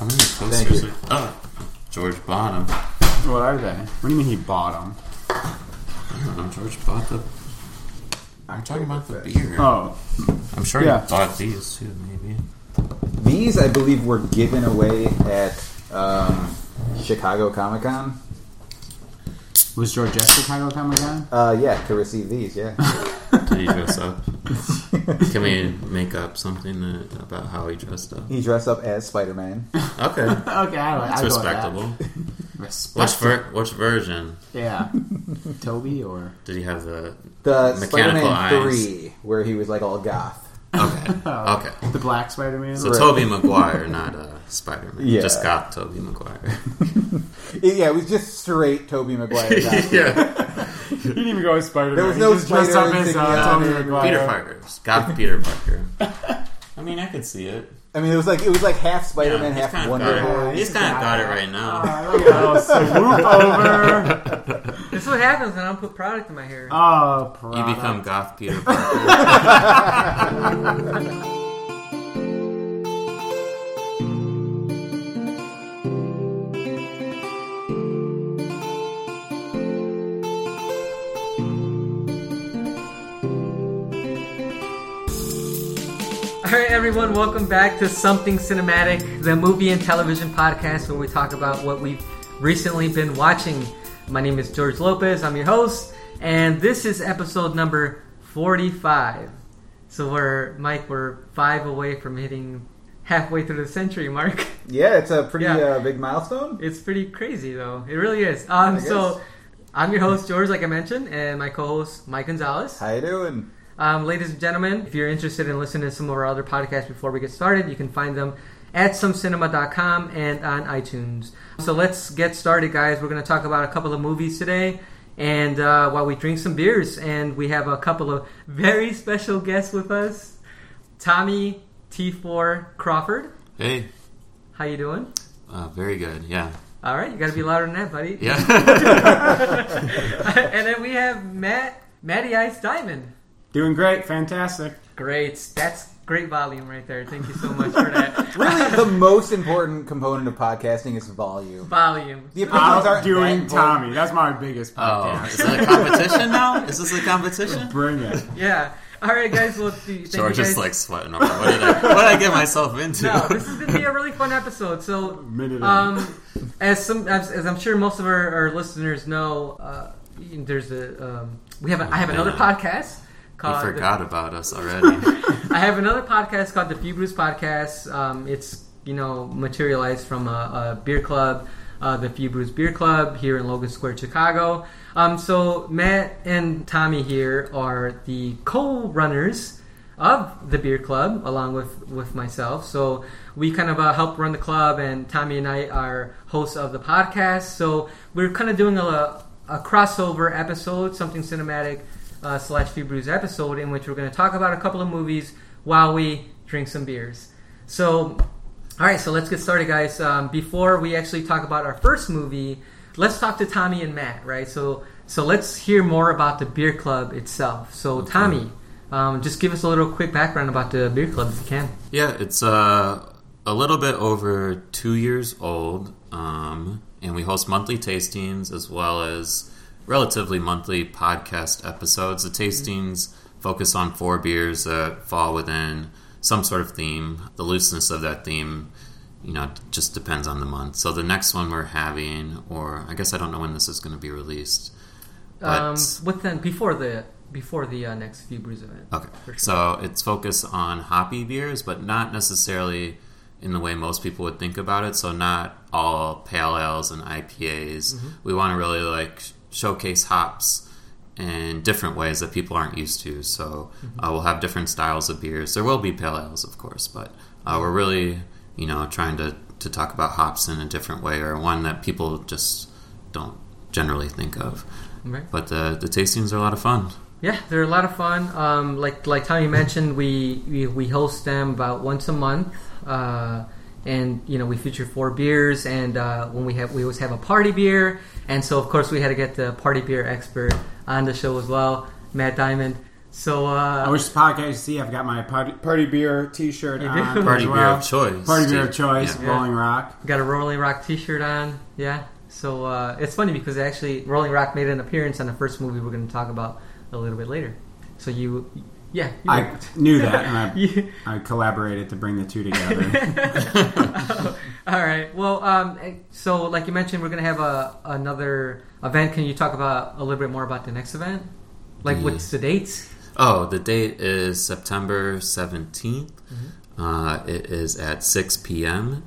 How many posters? Oh, George bought them. What are they? What do you mean he bought them? I don't know. George bought the... I'm talking about the beer. Oh. I'm sure he bought these, too, maybe. These, I believe, were given away at Chicago Comic Con. Was George at Chicago Comic Con? Yeah, to receive these, yeah. Did he dress up? Can we make up something about how he dressed up? He dressed up as Spider-Man. Okay. Okay, that's respectable. Which version? Yeah. Toby or... Did he have the mechanical eyes? Spider-Man 3, where he was like all goth. Okay. Okay. The black Spider-Man? So right. Tobey Maguire, not Spider-Man. Yeah. Just got Tobey Maguire. Yeah, it was just straight Tobey Maguire. Yeah. He didn't even go as Spider-Man. There was no Spider-Man. Peter Parker. Got Peter Parker. I mean, I could see it. I mean, it was like half Spider-Man, half Wonder Boy. He's kind of got it right now. Swoop over. This is what happens when I don't put product in my hair. Oh, product. You become goth Peter Parker. Alright everyone, welcome back to Something Cinematic, the movie and television podcast where we talk about what we've recently been watching. My name is George Lopez, I'm your host, and this is episode number 45. So we're 5 away from hitting halfway through the century mark. Yeah, it's a pretty big milestone. It's pretty crazy though, it really is. So I'm your host George, like I mentioned, and my co-host Mike Gonzalez. How you doing? Ladies and gentlemen, if you're interested in listening to some of our other podcasts before we get started, you can find them at SomeCinema.com and on iTunes. So let's get started, guys. We're going to talk about a couple of movies today, and while we drink some beers, and we have a couple of very special guests with us. Tommy T4 Crawford. Hey. How you doing? Very good, yeah. All right, you got to be louder than that, buddy. Yeah. And then we have Matty Ice Diamond. Doing great. Fantastic. Great. That's great volume right there. Thank you so much for that. Really, the most important component of podcasting is volume. Volume. The opinions aren't doing that Tommy. That's my biggest podcast. Oh, is it a competition now? Is this a competition? Bring it. Yeah. All right, guys. Well, thank George you guys. Is like sweating over. What did I get myself into? No, this is going to be a really fun episode. So, as I'm sure most of our listeners know, there's a I have another podcast. You forgot about us already. I have another podcast called the Few Brews Podcast. It's materialized from a beer club, the Few Brews Beer Club here in Logan Square, Chicago. So Matt and Tommy here are the co-runners of the beer club, along with myself. So we kind of help run the club, and Tommy and I are hosts of the podcast. So we're kind of doing a crossover episode, Something Cinematic. / Few Brews episode in which we're going to talk about a couple of movies while we drink some beers. So, all right, so let's get started, guys. Before we actually talk about our first movie, let's talk to Tommy and Matt, right? So let's hear more about the beer club itself. So, okay. Tommy, just give us a little quick background about the beer club if you can. Yeah, it's a little bit over 2 years old, and we host monthly tastings as well as relatively monthly podcast episodes. The tastings focus on 4 beers that fall within some sort of theme. The looseness of that theme, just depends on the month. So the next one we're having, or I guess I don't know when this is going to be released. Before the next Few Brews event. Okay, sure. So it's focused on hoppy beers, but not necessarily in the way most people would think about it. So not all pale ales and IPAs. Mm-hmm. We want to really showcase hops in different ways that people aren't used to. So we'll have different styles of beers. There will be pale ales, of course, but we're really, trying to talk about hops in a different way, or one that people just don't generally think of. Right. But the tastings are a lot of fun. Yeah, they're a lot of fun. Like Tommy mentioned, we host them about once a month, and we feature 4 beers, and when we always have a party beer. And so, of course, we had to get the party beer expert on the show as well, Matt Diamond. So I wish the podcast you see. I've got my party beer T-shirt on. Party beer of choice. Party beer of choice. Yeah. Rolling Rock. Got a Rolling Rock T-shirt on. Yeah. So it's funny because actually Rolling Rock made an appearance on the first movie we're going to talk about a little bit later. So I knew that, and I collaborated to bring the two together. All right. Well, so like you mentioned, we're going to have another event. Can you talk about a little bit more about the next event? Like, what's the date? Oh, the date is September 17th. Mm-hmm. It is at 6 p.m.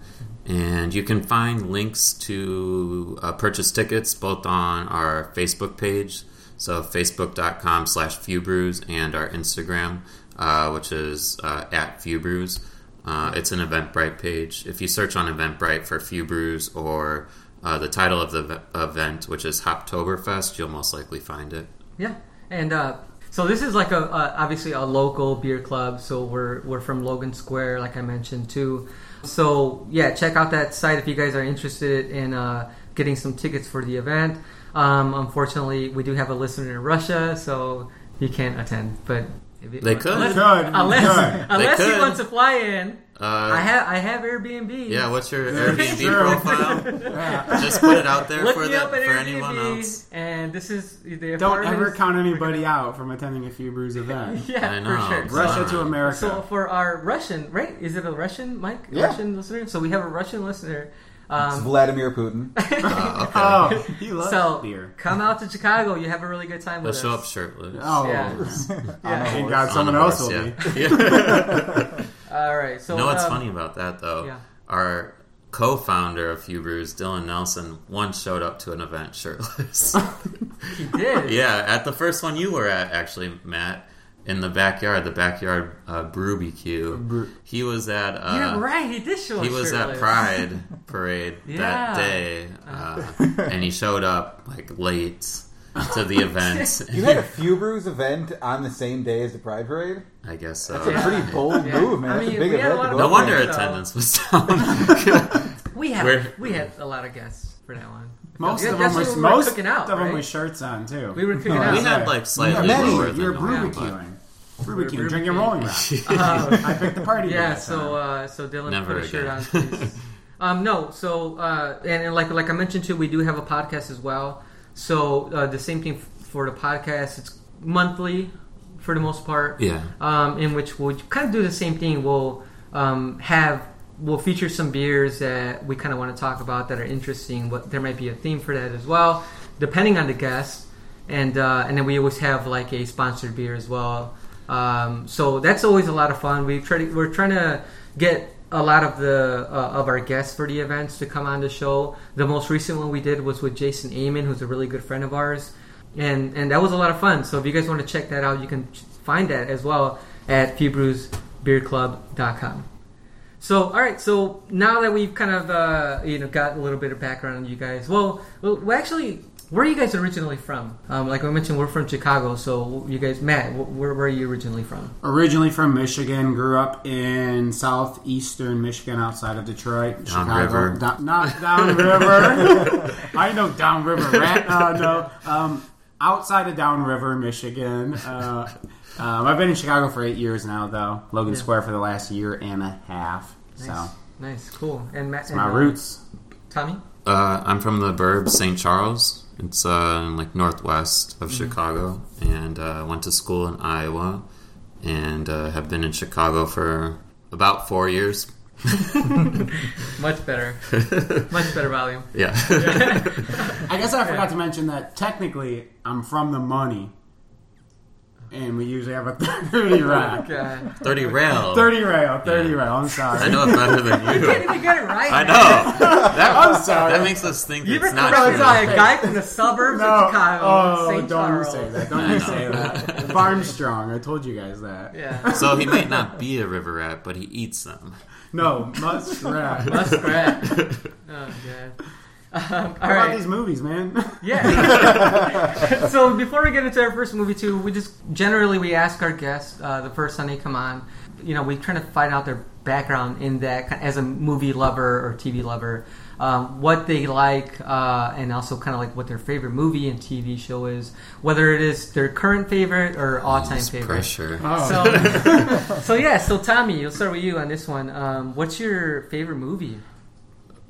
Mm-hmm. And you can find links to purchase tickets both on our Facebook page, so facebook.com/fewbrews, and our Instagram, which is at fewbrews. It's an Eventbrite page. If you search on Eventbrite for Few Brews or the title of the event, which is Hoptoberfest, you'll most likely find it. Yeah. And so this is like obviously a local beer club. So we're from Logan Square, like I mentioned too. So yeah, check out that site if you guys are interested in getting some tickets for the event. Unfortunately, we do have a listener in Russia, so he can't attend. But unless he wants to fly in. I have Airbnb. Yeah, what's your Airbnb profile? Yeah. Just put it out there for anyone else. And this is the don't ever count anybody out from attending a Few Brews event. Yeah, I know, for sure. Russia to America. So for our Russian, right? Is it a Russian, Mike? Yeah. Russian listener. So we have a Russian listener. It's Vladimir Putin. Okay. Oh, he loves beer. Come out to Chicago. You have a really good time with us. They'll show up shirtless. Oh, yeah. Thank God someone else will be. Yeah. All right. So, you know what's funny about that, though? Yeah. Our co-founder of Few Brews, Dylan Nelson, once showed up to an event shirtless. He did? Yeah, at the first one you were at, actually, Matt, in the backyard brewbecue. He was at... you're right, he did show up. He was shirtless at Pride Parade that day, and he showed up, like, late to the event. You had a Few Brews event on the same day as the Pride Parade? I guess so. That's a pretty bold move, man. I mean, that's a big event. No wonder attendance was down. we had a lot of guests for that one. Most of them with shirts on too. We were cooking out. We had like slightly lower than you're barbecuing. Barbecue, drinking Rolling Rock. I picked the party. Yeah. So Dylan, never put a shirt on, please. No. So and like I mentioned too, we do have a podcast as well. So the same thing for the podcast. It's monthly for the most part. Yeah. In which we'll kind of do the same thing. We'll feature some beers that we kind of want to talk about that are interesting. There might be a theme for that as well, depending on the guest. And then we always have like a sponsored beer as well. So that's always a lot of fun. We're trying to get a lot of the of our guests for the events to come on the show. The most recent one we did was with Jason Eamon, who's a really good friend of ours, and that was a lot of fun. So if you guys want to check that out, you can find that as well at fewbrewsbeerclub.com. So all right, so now that we've kind of got a little bit of background on you guys, well, actually, where are you guys originally from? Like I mentioned, we're from Chicago. So you guys, Matt, where are you originally from? Originally from Michigan. Grew up in southeastern Michigan, outside of Detroit. Chicago. Not downriver. I know downriver, right? No. Outside of downriver, Michigan. I've been in Chicago for 8 years now, though. Logan Square for the last year and a half. Nice, cool. And Matt, my roots. Tommy? I'm from the burbs, St. Charles. It's like northwest of Chicago, and went to school in Iowa, and have been in Chicago for about 4 years. Much better volume. Yeah. I guess I forgot to mention that technically I'm from the money. And we usually have a 30 rail. Oh, 30 rail. I'm sorry. I know it better than you. You can't even get it right. I know. I'm sorry. That makes us think it's not true. It's like a guy from the suburbs of Chicago. Oh, don't you say that. Don't you say that. Barmstrong. I told you guys that. Yeah. So he might not be a river rat, but he eats them. No, muskrat. Oh, God. How about these movies, man? Yeah. So before we get into our first movie, too, we ask our guests the first time they come on you know, we trying to find out their background in that as a movie lover or TV lover, what they like, and also kind of like what their favorite movie and TV show is, whether it is their current favorite or all-time favorite. Pressure. Oh. So Tommy, we'll start with you on this one. What's your favorite movie?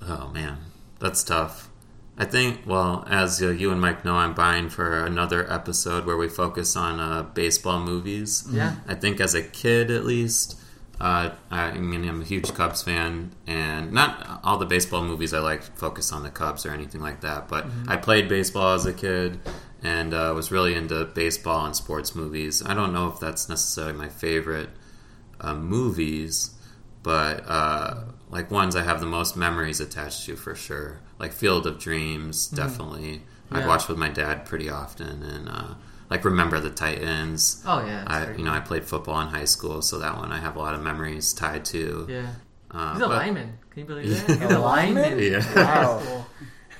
Oh man, that's tough. I think, well, as you and Mike know, I'm vying for another episode where we focus on baseball movies. Yeah. I think as a kid, at least, I'm a huge Cubs fan, and not all the baseball movies I like focus on the Cubs or anything like that, but mm-hmm. I played baseball as a kid and was really into baseball and sports movies. I don't know if that's necessarily my favorite movies, but like ones I have the most memories attached to for sure. Like Field of Dreams, definitely. Mm-hmm. Yeah. I'd watch with my dad pretty often, and like Remember the Titans. Oh yeah, I played football in high school, so that one I have a lot of memories tied to. Yeah, he's a lineman. Can you believe that? He's a lineman. Yeah. Wow.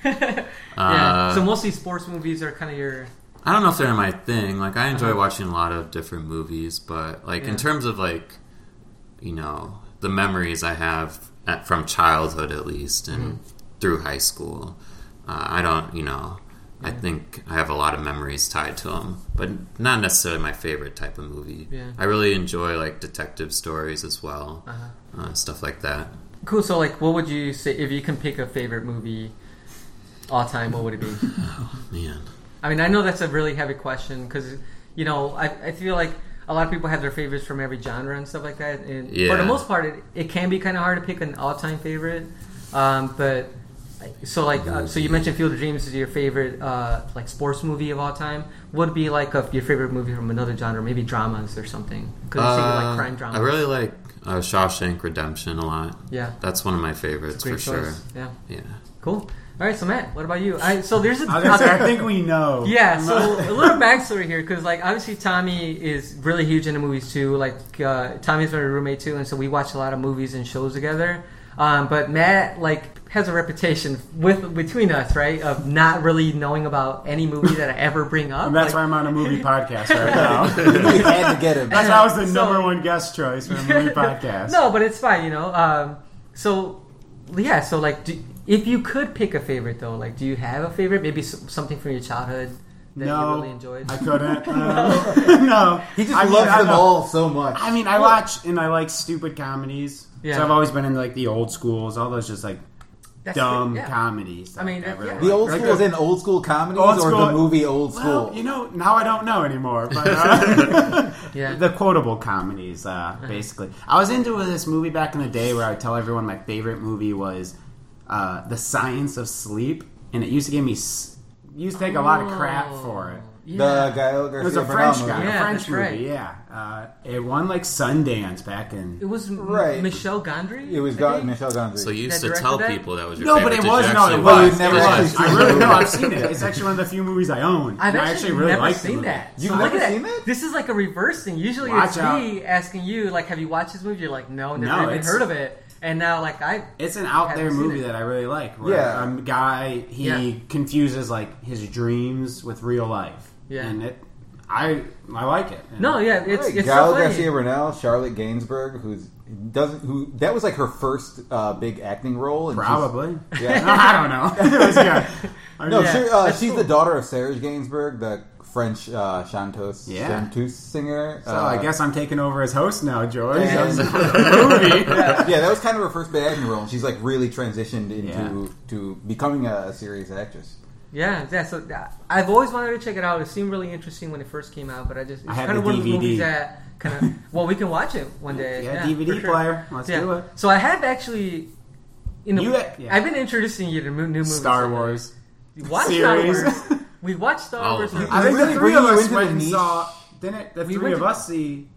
Yeah. So mostly sports movies are kind of your. I don't know if they're my thing. Like I enjoy watching a lot of different movies, but like in terms of like, you know, the memories I have from childhood at least, and through high school, I don't, you know. I think I have a lot of memories tied to them, but not necessarily my favorite type of movie. Yeah. I really enjoy like detective stories as well, stuff like that. Cool. So, like, what would you say if you can pick a favorite movie all time? What would it be? Oh man. I mean, I know that's a really heavy question because you know I feel like a lot of people have their favorites from every genre and stuff like that. And for the most part, it can be kind of hard to pick an all time favorite, but. So like, so you mentioned Field of Dreams is your favorite like sports movie of all time. What would be like your favorite movie from another genre, maybe dramas or something? Because like crime dramas. I really like Shawshank Redemption a lot. Yeah, that's one of my favorites for sure. Yeah. Cool. All right, so Matt, what about you? I think we know. Yeah, so a little backstory here because like obviously Tommy is really huge into movies too. Like Tommy's my roommate too, and so we watch a lot of movies and shows together. But Matt like has a reputation between us, right, of not really knowing about any movie that I ever bring up. And that's like, why I'm on a movie podcast right now. You had to get him. That's why I was the number one guest choice for a movie podcast. No, but it's fine, you know. So like, if you could pick a favorite, though, like, do you have a favorite? Maybe something from your childhood that you really enjoyed? I couldn't. No. He just loves them all so much. I mean, I watch and I like stupid comedies. Yeah. So I've always been into like the old schools, all those just like dumb comedies. I mean, the old school is in old school comedies or the movie Old School. Well, you know, now I don't know anymore. But the quotable comedies, basically. I was into this movie back in the day where I would tell everyone my favorite movie was The Science of Sleep, and it used to take a lot of crap for it. Yeah. It was a French guy, a French movie, right. Yeah. It won like Sundance back in. It was Michel Gondry. It was Michel Gondry. So you used to tell people that was your favorite. It was. I've seen it. It's actually one of the few movies I own. I actually really liked it. You've never seen it? This is like a reverse thing. Usually it's me asking you, like, have you watched this movie? You're like, no, never even heard of it. And now, like, it's an out there movie that I really like. Yeah, a guy confuses like his dreams with real life. Yeah, and I like it. It's Gael Garcia Bernal, Charlotte Gainsbourg, that was like her first big acting role. And probably. Yeah, I don't know. It was good. She's the daughter of Serge Gainsbourg, the French chanteuse singer. So I guess I'm taking over as host now, George. And, that was kind of her first big acting role. She's like really transitioned into becoming a serious actress. Yeah. So I've always wanted to check it out. It seemed really interesting when it first came out, but it's kind of one of the movies that kind of. Well, we can watch it one day. Yeah, DVD player. Let's do it. So I have actually. I've been introducing you to new movies. Star Wars. Watch series. Star Wars. We watched Star Wars. I think the three of us went and saw. Didn't the three of us see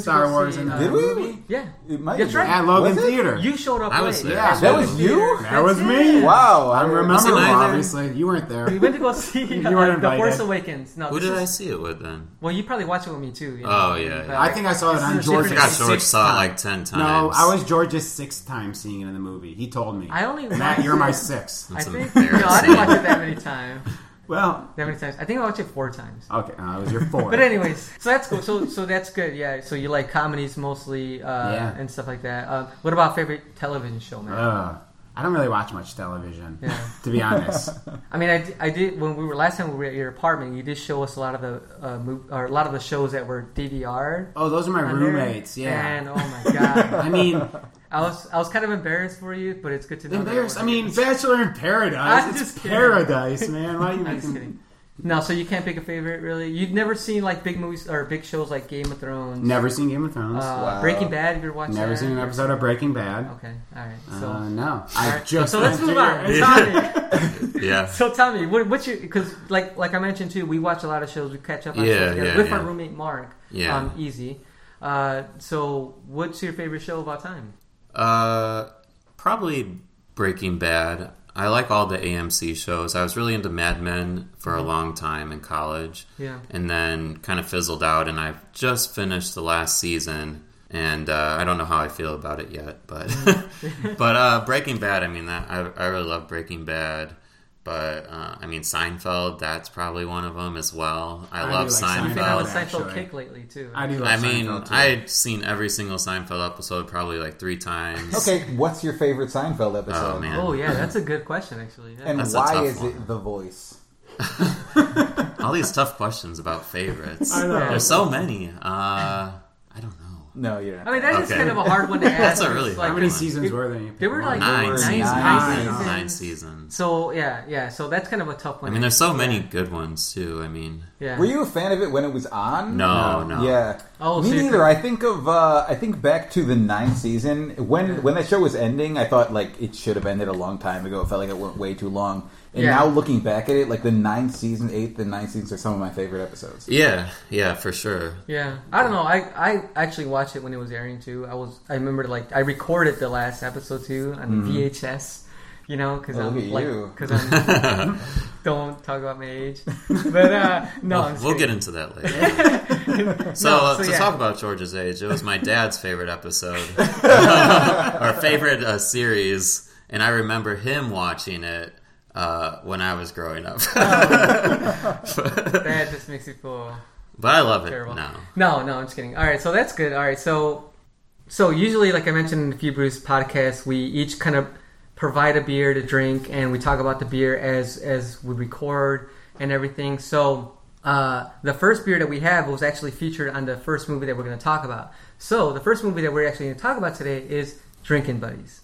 Star Wars? Did we? Yeah, it might. That's right. At Logan Theater, you showed up. I was there. Yeah, that was you. That was me. Wow, I remember. Obviously, you weren't there. We went to go see The Force Awakens. No, who did I see it with then? Well, you probably watched it with me too. You know? Oh yeah. I think I saw it on George's. George saw it like 10 times. No, I was George's 6th time seeing it in the movie. He told me. I only Matt, you're my 6th. I didn't watch it that many times. Well, that many times. I think I watched it 4 times. Okay, it was your 4. But anyways, so that's cool. So that's good. Yeah. So you like comedies mostly, and stuff like that. What about favorite television show, man? I don't really watch much television, to be honest. I mean, I did when we were last time we were at your apartment. You did show us a lot of the shows that were DVR'd. Oh, those are my roommates. Yeah. And oh my god. I mean. I was kind of embarrassed for you, but it's good to know. Embarrassed? I mean, Bachelor in Paradise. It's just kidding. Paradise, man. Why are you making... just kidding. No, so you can't pick a favorite, really? You've never seen, like, big movies or big shows like Game of Thrones? Never seen Game of Thrones. Wow. Breaking Bad, have you ever watched that? Never seen an episode of Breaking Bad. Okay, all right. So no. So let's move on. Tommy. Yeah. So, Tommy, what's your... Because, like I mentioned, too, we watch a lot of shows. We catch up on shows with our roommate, Mark. Yeah. Easy. So what's your favorite show of all time? Probably Breaking Bad. I like all the AMC shows. I was really into Mad Men for a long time in college. Yeah. And then kind of fizzled out, and I've just finished the last season, and I don't know how I feel about it yet, but Breaking Bad, I mean, I really love Breaking Bad. But, I mean, Seinfeld, that's probably one of them as well. I love Seinfeld. I've been on a Seinfeld kick lately, too. I do love Seinfeld, too. I've seen every single Seinfeld episode probably like 3 times. Okay, what's your favorite Seinfeld episode? Oh, man. Oh, yeah, that's a good question, actually. Yeah. And why is it The Voice? All these tough questions about favorites. I know. There's so many. I don't know. No, you're not. I mean, that is kind of a hard one to ask. That's a really hard one. How many seasons were they? They were like 9 seasons. So, yeah. So that's kind of a tough one. I mean, there's so many good ones, too. I mean... Yeah. Were you a fan of it when it was on? No. Yeah. Oh, me neither. I think back to the 9th season. When that show was ending, I thought, like, it should have ended a long time ago. It felt like it went way too long. And now looking back at it, like, the 9th season, 8th, and 9th seasons are some of my favorite episodes. Yeah, for sure. Yeah. I don't know. I actually watched it when it was airing, too. I remember, like, I recorded the last episode, too, on VHS. You know, because I'm don't talk about my age. But no, we'll get into that later. So, to talk about George's age, it was my dad's favorite episode, our favorite series, and I remember him watching it when I was growing up. That just makes you feel. But I love terrible. It now. No, I'm just kidding. All right, so that's good. All right, so usually, like I mentioned in the Few Brews podcast, we each kind of provide a beer to drink, and we talk about the beer as we record and everything. So the first beer that we have was actually featured on the first movie that we're going to talk about. So the first movie that we're actually going to talk about today is Drinking Buddies.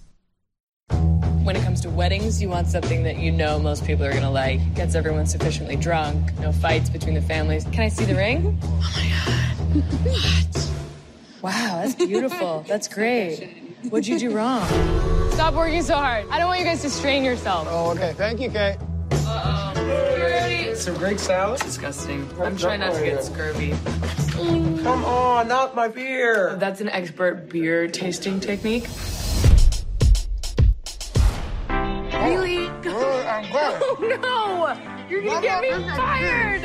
When it comes to weddings, you want something that you know most people are going to like. Gets everyone sufficiently drunk. No fights between the families. Can I see the ring? Oh, my God. What? Wow, that's beautiful. That's great. What'd you do wrong? Stop working so hard. I don't want you guys to strain yourselves. Oh, okay. Thank you, Kate. Some Greek salad. Disgusting. I'm trying not to get scurvy. Come on, not my beer. Oh, that's an expert beer tasting technique. Really? I'm glad. Oh, no. You're going to get me fired.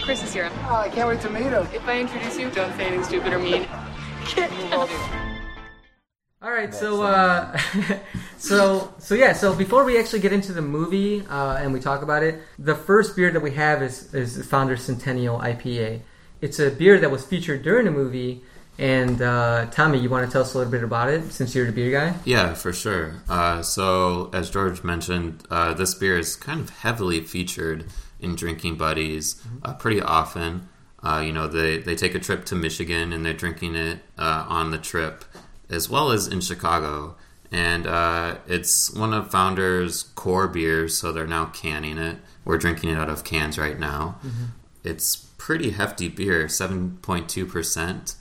Chris is here. Oh, I can't wait to meet him. If I introduce you, don't say anything stupid or mean. Get out. All right, so before we actually get into the movie and we talk about it, the first beer that we have is Founders Centennial IPA. It's a beer that was featured during the movie, and Tommy, you want to tell us a little bit about it since you're the beer guy? Yeah, for sure. So as George mentioned, this beer is kind of heavily featured in Drinking Buddies pretty often. You know, they take a trip to Michigan and they're drinking it on the trip, as well as in Chicago. And it's one of Founder's core beers, so they're now canning it. We're drinking it out of cans right now. Mm-hmm. It's pretty hefty beer, 7.2%.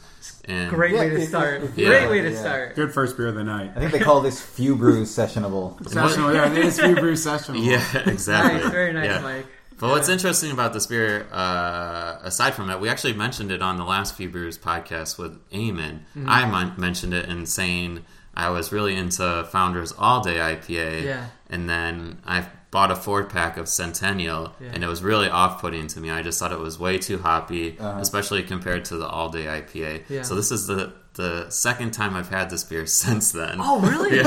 And great way to start. Great way to start. Good first beer of the night. I think they call this Few Brews Sessionable. Sessionable, yeah. It is Few Brews Sessionable. Yeah, exactly. Nice, very nice, yeah. Mike. But what's interesting about this beer, aside from that, we actually mentioned it on the last Few Brews podcast with Eamon. Mm-hmm. I mentioned it in saying I was really into Founders All Day IPA, and then I bought a 4-pack of Centennial, and it was really off-putting to me. I just thought it was way too hoppy, especially compared to the all-day IPA. Yeah. So this is the second time I've had this beer since then. Oh, really? You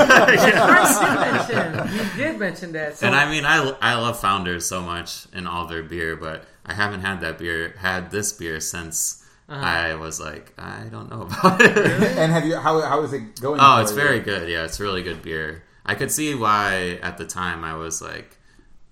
did mention that. So. And I mean, I love Founders so much and all their beer, but I haven't had this beer since... Uh-huh. I was like, I don't know about it. And have you? How is it going? Oh, it's very good. Yeah, it's really good beer. I could see why at the time I was like,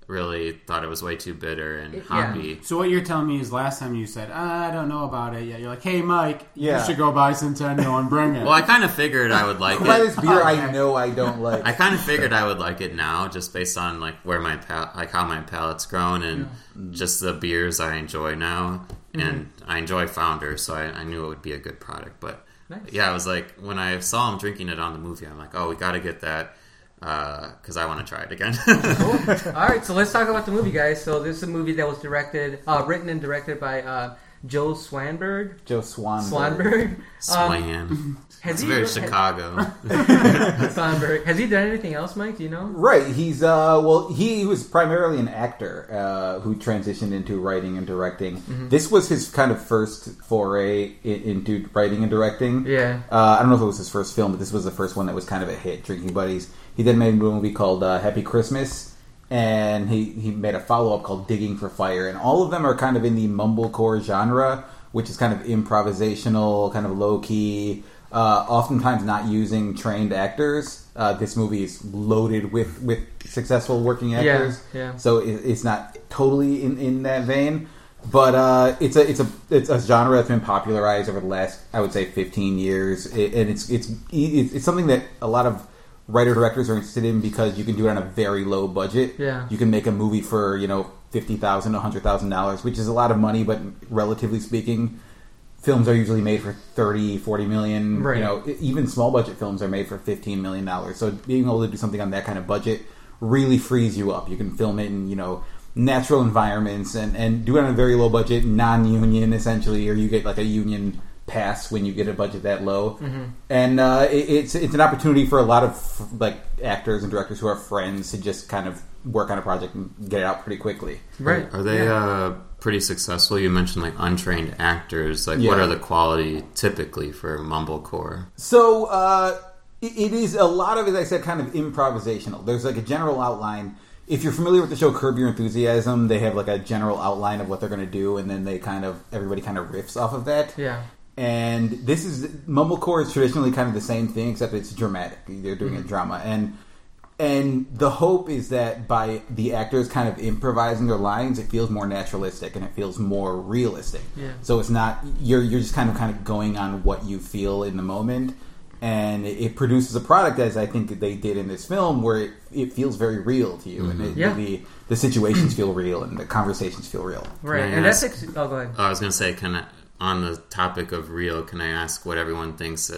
really thought it was way too bitter and hoppy. So what you're telling me is last time you said, I don't know about it yet. You're like, hey, Mike, you should go buy Centennial and bring it. Well, I kind of figured I would like it. Buy this beer I know I don't like. I kind of figured I would like it now just based on like where my how my palate's grown and just the beers I enjoy now. And I enjoy Founders, so I knew it would be a good product. But yeah, I was like, when I saw him drinking it on the movie, I'm like, oh, we got to get that because I want to try it again. Cool. All right, so let's talk about the movie, guys. So this is a movie that was written and directed by Joe Swanberg. It's very Chicago. Swanberg. Has he done anything else, Mike? Do you know? Right. He's he was primarily an actor who transitioned into writing and directing. Mm-hmm. This was his kind of first foray into writing and directing. Yeah. I don't know if it was his first film, but this was the first one that was kind of a hit, Drinking Buddies. He then made a movie called Happy Christmas. And he made a follow-up called Digging for Fire. And all of them are kind of in the mumblecore genre, which is kind of improvisational, kind of low-key, oftentimes not using trained actors. This movie is loaded with successful working actors. Yeah. So it's not totally in that vein. But it's a genre that's been popularized over the last, I would say, 15 years. And it's something that a lot of writer-directors are interested in because you can do it on a very low budget. Yeah. You can make a movie for, $50,000, $100,000, which is a lot of money, but relatively speaking, films are usually made for $30, $40 million. Right. Even small-budget films are made for $15 million. So being able to do something on that kind of budget really frees you up. You can film it in, natural environments and do it on a very low budget, non-union, essentially, or you get, like, a union pass when you get a budget that low. Mm-hmm. And it's an opportunity for a lot of like actors and directors who are friends to just kind of work on a project and get it out pretty quickly. Right. Are they pretty successful? You mentioned like untrained actors. Like what are the quality typically for mumblecore? So it is a lot of, as I said, kind of improvisational. There's like a general outline. If you're familiar with the show Curb Your Enthusiasm, they have like a general outline of what they're going to do, and then everybody kind of riffs off of that. Yeah. And this is mumblecore is traditionally kind of the same thing, except it's dramatic. They're doing a drama, and the hope is that by the actors kind of improvising their lines, it feels more naturalistic and it feels more realistic. Yeah. So it's not you're just kind of going on what you feel in the moment, and it produces a product, as I think they did in this film, where it feels very real to you, and the situations feel real and the conversations feel real. Right, and that's go ahead. I was going to say on the topic of real, can I ask what everyone thinks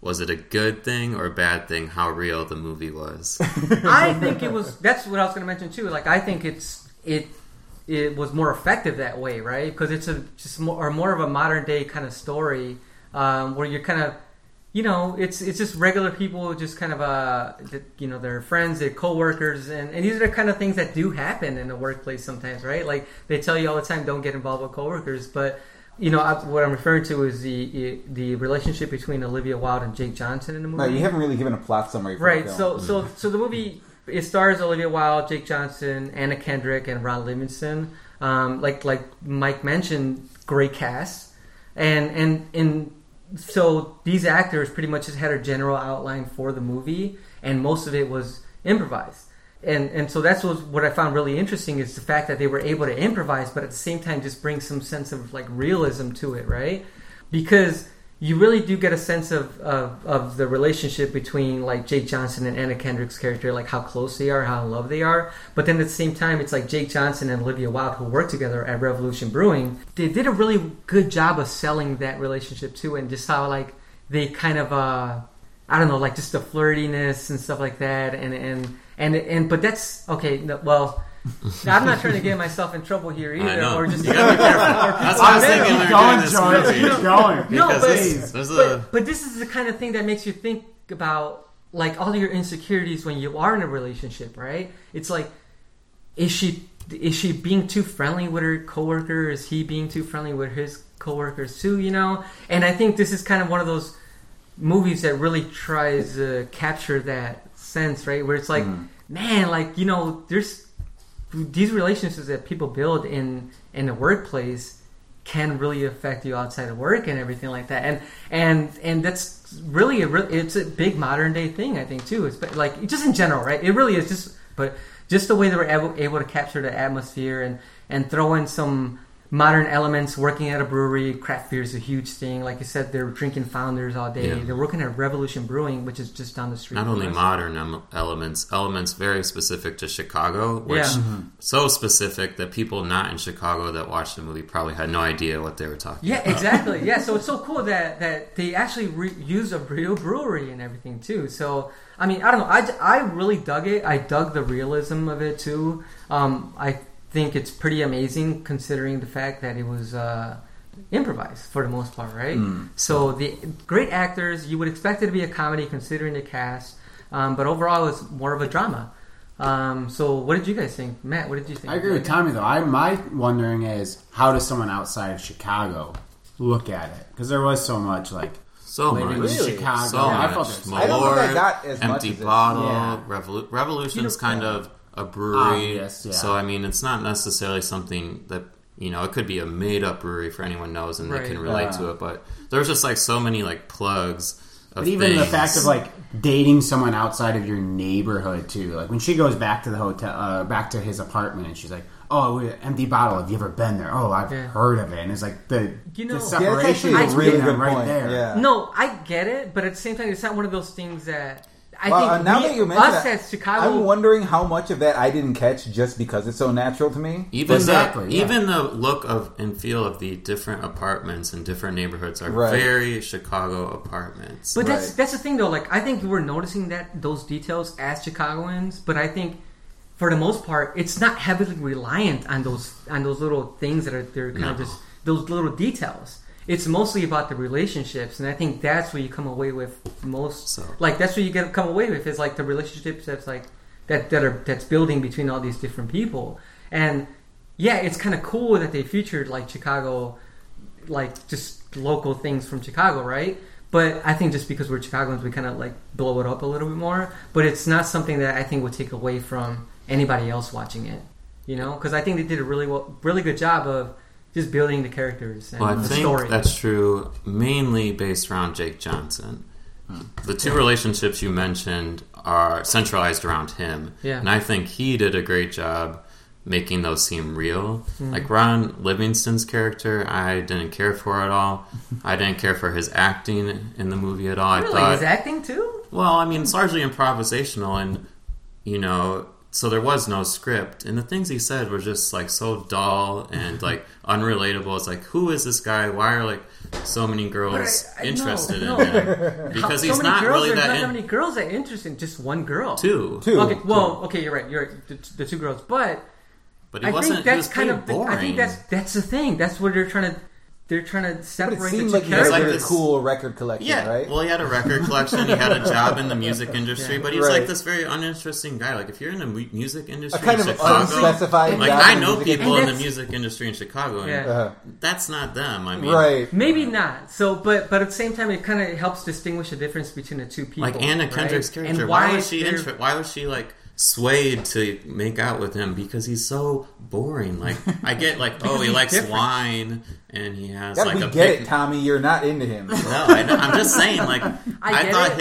was it a good thing or a bad thing, how real the movie was? I think it was, that's what I was going to mention too. Like, I think it was more effective that way, right? Because it's more of a modern day kind of story where you're kind of, it's just regular people, just kind of, their friends, their coworkers, and these are the kind of things that do happen in the workplace sometimes, right? Like, they tell you all the time, don't get involved with coworkers, but what I'm referring to is the relationship between Olivia Wilde and Jake Johnson in the movie. No, you haven't really given a plot summary for the film. Right, so the movie, it stars Olivia Wilde, Jake Johnson, Anna Kendrick, and Ron Livingston. Like Mike mentioned, great cast. And so these actors pretty much just had a general outline for the movie, and most of it was improvised. And so that's what I found really interesting is the fact that they were able to improvise, but at the same time just bring some sense of like realism to it, right? Because you really do get a sense of the relationship between like Jake Johnson and Anna Kendrick's character, like how close they are, how in love they are. But then at the same time, it's like Jake Johnson and Olivia Wilde, who worked together at Revolution Brewing, they did a really good job of selling that relationship too, and just how like they kind of just the flirtiness and stuff like that, but that's okay. No, well, I'm not trying to get myself in trouble here either. I know. Or just gotta be careful. That's what I was thinking. But this is the kind of thing that makes you think about like all your insecurities when you are in a relationship, right? It's like is she being too friendly with her coworker? Is he being too friendly with his coworkers too? You know, and I think this is kind of one of those movies that really tries to capture that sense, right? Where it's like, man, like, you know, there's these relationships that people build in the workplace can really affect you outside of work and everything like that. And that's really it's a big modern day thing, I think, too. It's like just in general, right? It really is just, but just the way they were able to capture the atmosphere and throw in some modern elements. Working at a brewery, craft beer is a huge thing. Like you said, they're drinking Founders all day. Yeah. They're working at Revolution Brewing, which is just down the street. Not only modern elements very specific to Chicago, which so specific that people not in Chicago that watched the movie probably had no idea what they were talking about. Yeah, exactly. Yeah, so it's so cool that they actually use a real brewery and everything too. So, I mean, I don't know. I really dug it. I dug the realism of it too. I think it's pretty amazing considering the fact that it was improvised for the most part, right? So the great actors, you would expect it to be a comedy considering the cast, but overall it's more of a drama. So what did you guys think? Matt, what did you think? I agree with Tommy, though. My wondering is, how does someone outside of Chicago look at it? Because there was so much, like... So much. Really? Chicago. So much. I don't think I got as much as Empty Bottle. Yeah. Revolution's kind of a brewery, so I mean, it's not necessarily something that, you know, it could be a made-up brewery for anyone knows and they can relate to it, but there's just like so many like plugs of but even things. The fact of like dating someone outside of your neighborhood too, like when she goes back to the hotel, back to his apartment, and she's like, oh, Empty Bottle, have you ever been there? Oh, I've heard of it. And it's like the separation is really good right there. Yeah. No, I get it, but at the same time, it's not one of those things that I think now that you mentioned that, Chicago, I'm wondering how much of that I didn't catch just because it's so natural to me. Even the look of and feel of the different apartments and different neighborhoods are very Chicago apartments. But that's the thing, though. Like, I think we're noticing that those details as Chicagoans, but I think for the most part, it's not heavily reliant on those little things that are kind of just those little details. It's mostly about the relationships, and I think that's what you come away with most. So, like, that's what you come away with is like the relationships that's building between all these different people. And yeah, it's kind of cool that they featured like Chicago, like just local things from Chicago, right? But I think just because we're Chicagoans, we kind of like blow it up a little bit more. But it's not something that I think would take away from anybody else watching it, you know? Because I think they did a really good job of just building the characters and the story. I think that's true, mainly based around Jake Johnson. The two relationships you mentioned are centralized around him. Yeah. And I think he did a great job making those seem real. Like Ron Livingston's character, I didn't care for at all. I didn't care for his acting in the movie at all. Really? I thought, his acting too? Well, I mean, it's largely improvisational and, you know... So there was no script, and the things he said were just like so dull and like unrelatable. It's like, who is this guy? Why are like so many girls interested in him? Because he's not really that. How many girls are interested? Just one girl. Two. Okay. Well, okay, you're right. The two girls, but he wasn't. I think that's kind of boring. I think that's the thing. That's what they're trying to. They're trying to separate the two characters. But it seemed like he had a cool record collection, right? Well, he had a record collection. He had a job in the music industry. But he's like this very uninteresting guy. Like, if you're in the music industry in Chicago... unspecified like, I know people in the music industry in Chicago. And that's not them, I mean. Right. Maybe not. So, but at the same time, it kind of helps distinguish the difference between the two people. Like Anna Kendrick's character. And why was she, like... swayed to make out with him because he's so boring. Like, I get like, oh, he likes wine and he has like a... it, Tommy. You're not into him. No, I know. I'm just saying, like, I thought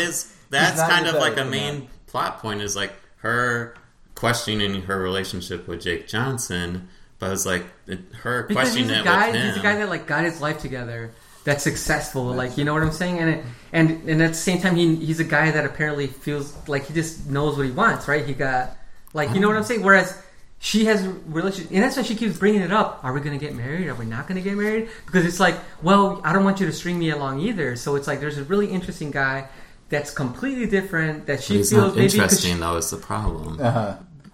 that's kind of like a main plot point is like her questioning her relationship with Jake Johnson, but it's like her questioning it with him. He's a guy that like got his life together. That's successful, like, you know what I'm saying, and at the same time, he's a guy that apparently feels like he just knows what he wants, right? He got, like, you know what I'm saying. Whereas she has relationship, and that's why she keeps bringing it up. Are we going to get married? Are we not going to get married? Because it's like, well, I don't want you to string me along either. So it's like there's a really interesting guy that's completely different that she feels not interesting maybe though is the problem.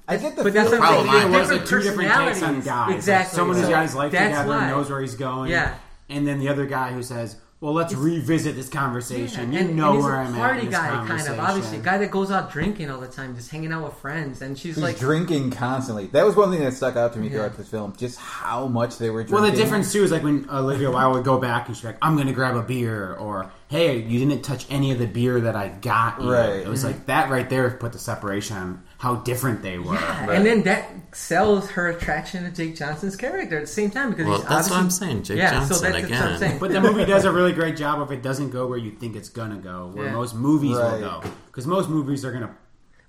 I get the problem. There's like two different takes on guys. Exactly, like, someone who's got his life together and knows where he's going. Yeah. And then the other guy who says, well, let's revisit this conversation. Yeah. And where I'm at in this conversation. Party guy, kind of, obviously. A guy that goes out drinking all the time, just hanging out with friends. And she's like... drinking constantly. That was one thing that stuck out to me throughout this film. Just how much they were drinking. Well, the difference, too, is like when Olivia Wilde would go back and she's like, I'm going to grab a beer. Or, hey, you didn't touch any of the beer that I got you. Right. It was like that right there put the separation on how different they were. Yeah. Right. And then that sells her attraction to Jake Johnson's character at the same time. Because that's what I'm saying. Jake Johnson, so that's again. What I'm saying. But the movie does a really great job if it doesn't go where you think it's going to go, where most movies will go. Because most movies are going to...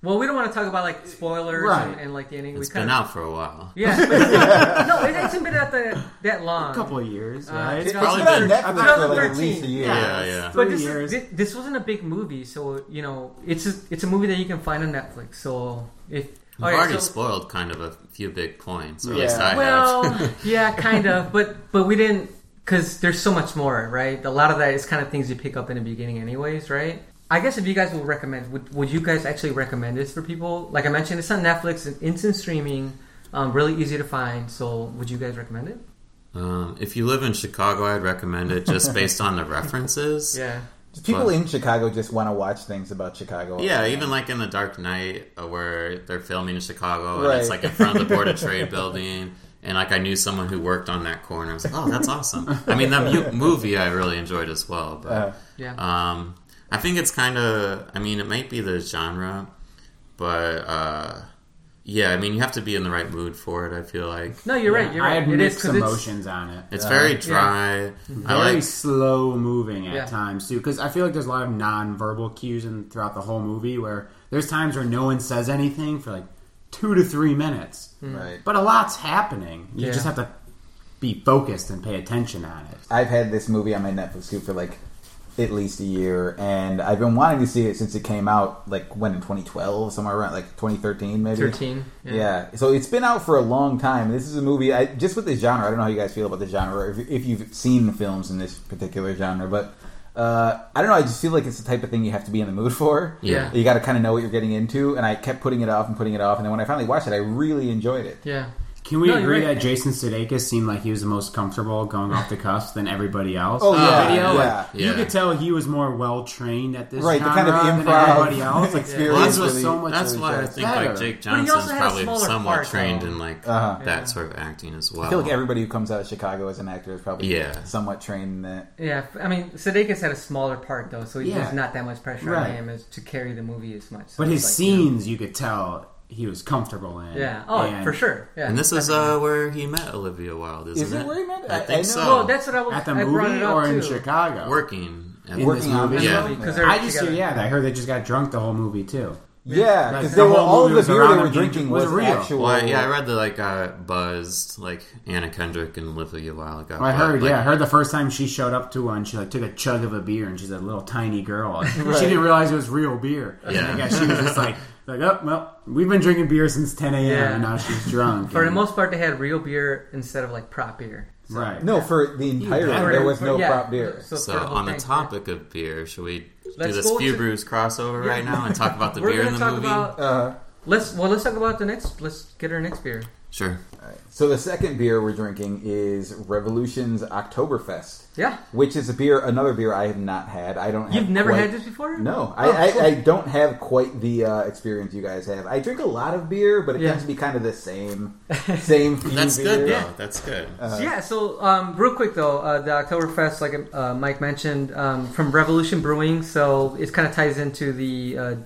Well, we don't want to talk about like spoilers and like the ending. It's been out for a while. Yeah. No, it hasn't been out that long. A couple of years, right? It's probably been out for like at least a year. Yeah. But this wasn't a big movie, so, you know, it's a movie that you can find on Netflix. So if... You've already spoiled kind of a few big points. Or at least I have. Well, yeah, kind of. But we didn't... Because there's so much more, right? A lot of that is kind of things you pick up in the beginning anyways, right? I guess if you guys would recommend, would you guys actually recommend this for people? Like I mentioned, it's on Netflix, and instant streaming, really easy to find. So would you guys recommend it? If you live in Chicago, I'd recommend it just based on the references. Yeah. People in Chicago just want to watch things about Chicago. Yeah, even like in The Dark Knight where they're filming in Chicago and it's like in front of the Board of Trade building. And like I knew someone who worked on that corner. I was like, oh, that's awesome. I mean, that movie I really enjoyed as well. But I think it's kind of... I mean, it might be the genre, but I mean, you have to be in the right mood for it, I feel like. No, you're right. You're right. I had mixed emotions on it. It's very dry. Yeah. Very slow moving at times, too. Because I feel like there's a lot of non-verbal cues throughout the whole movie where there's times where no one says anything for like 2 to 3 minutes. Right. But a lot's happening. You just have to be focused and pay attention on it. I've had this movie on my Netflix queue for like at least a year, and I've been wanting to see it since it came out like when in 2012, somewhere around like 2013 maybe. 13. Yeah. So it's been out for a long time. This is a movie just with the genre. I don't know how you guys feel about the genre, if you've seen films in this particular genre, but I don't know, I just feel like it's the type of thing you have to be in the mood for. Yeah. You gotta kinda know what you're getting into, and I kept putting it off, and then when I finally watched it, I really enjoyed it. Yeah. Can we agree that Jason Sudeikis seemed like he was the most comfortable going off the cuffs than everybody else? Oh, You could tell he was more well-trained at this genre than everybody else. Like, I think like Jake Johnson's probably somewhat trained in like that sort of acting as well. I feel like everybody who comes out of Chicago as an actor is probably somewhat trained in that. Yeah, I mean, Sudeikis had a smaller part, though, so there's not that much pressure on him to carry the movie as much. So but his scenes, you could tell... he was comfortable in. Yeah. Oh, and for sure. Yeah. And this is where he met Olivia Wilde, isn't it? Is it where he met? I think so. Well, that's what I was... At the movie or in Chicago? Working in this movie. Yeah. I just I heard they just got drunk the whole movie, too. Yeah, because they were all the beer they were drinking was real. Actual. Well, I read that buzzed, like Anna Kendrick and Olivia Wilde got. I heard the first time she showed up to one, she like took a chug of a beer, and she's a little tiny girl. She didn't realize it was real beer. Yeah, and I guess she was just like, oh well, we've been drinking beer since 10 a.m. and now she's drunk. For the most part, they had real beer instead of like prop beer. So, right. No, for the entire there was no prop beer. So on the topic of beer, should we do this Few Brews crossover right now and talk about the beer in the movie? Let's talk about the next. Let's get our next beer. Sure. All right. So the second beer we're drinking is Revolution's Oktoberfest. Yeah. Which is another beer I have not had. You've never had this before? No. I don't have quite the experience you guys have. I drink a lot of beer, but it tends to be kind of the same few. That's beer. Good, though. That's good. So real quick, though, the Oktoberfest, like Mike mentioned, from Revolution Brewing. So it kind of ties into the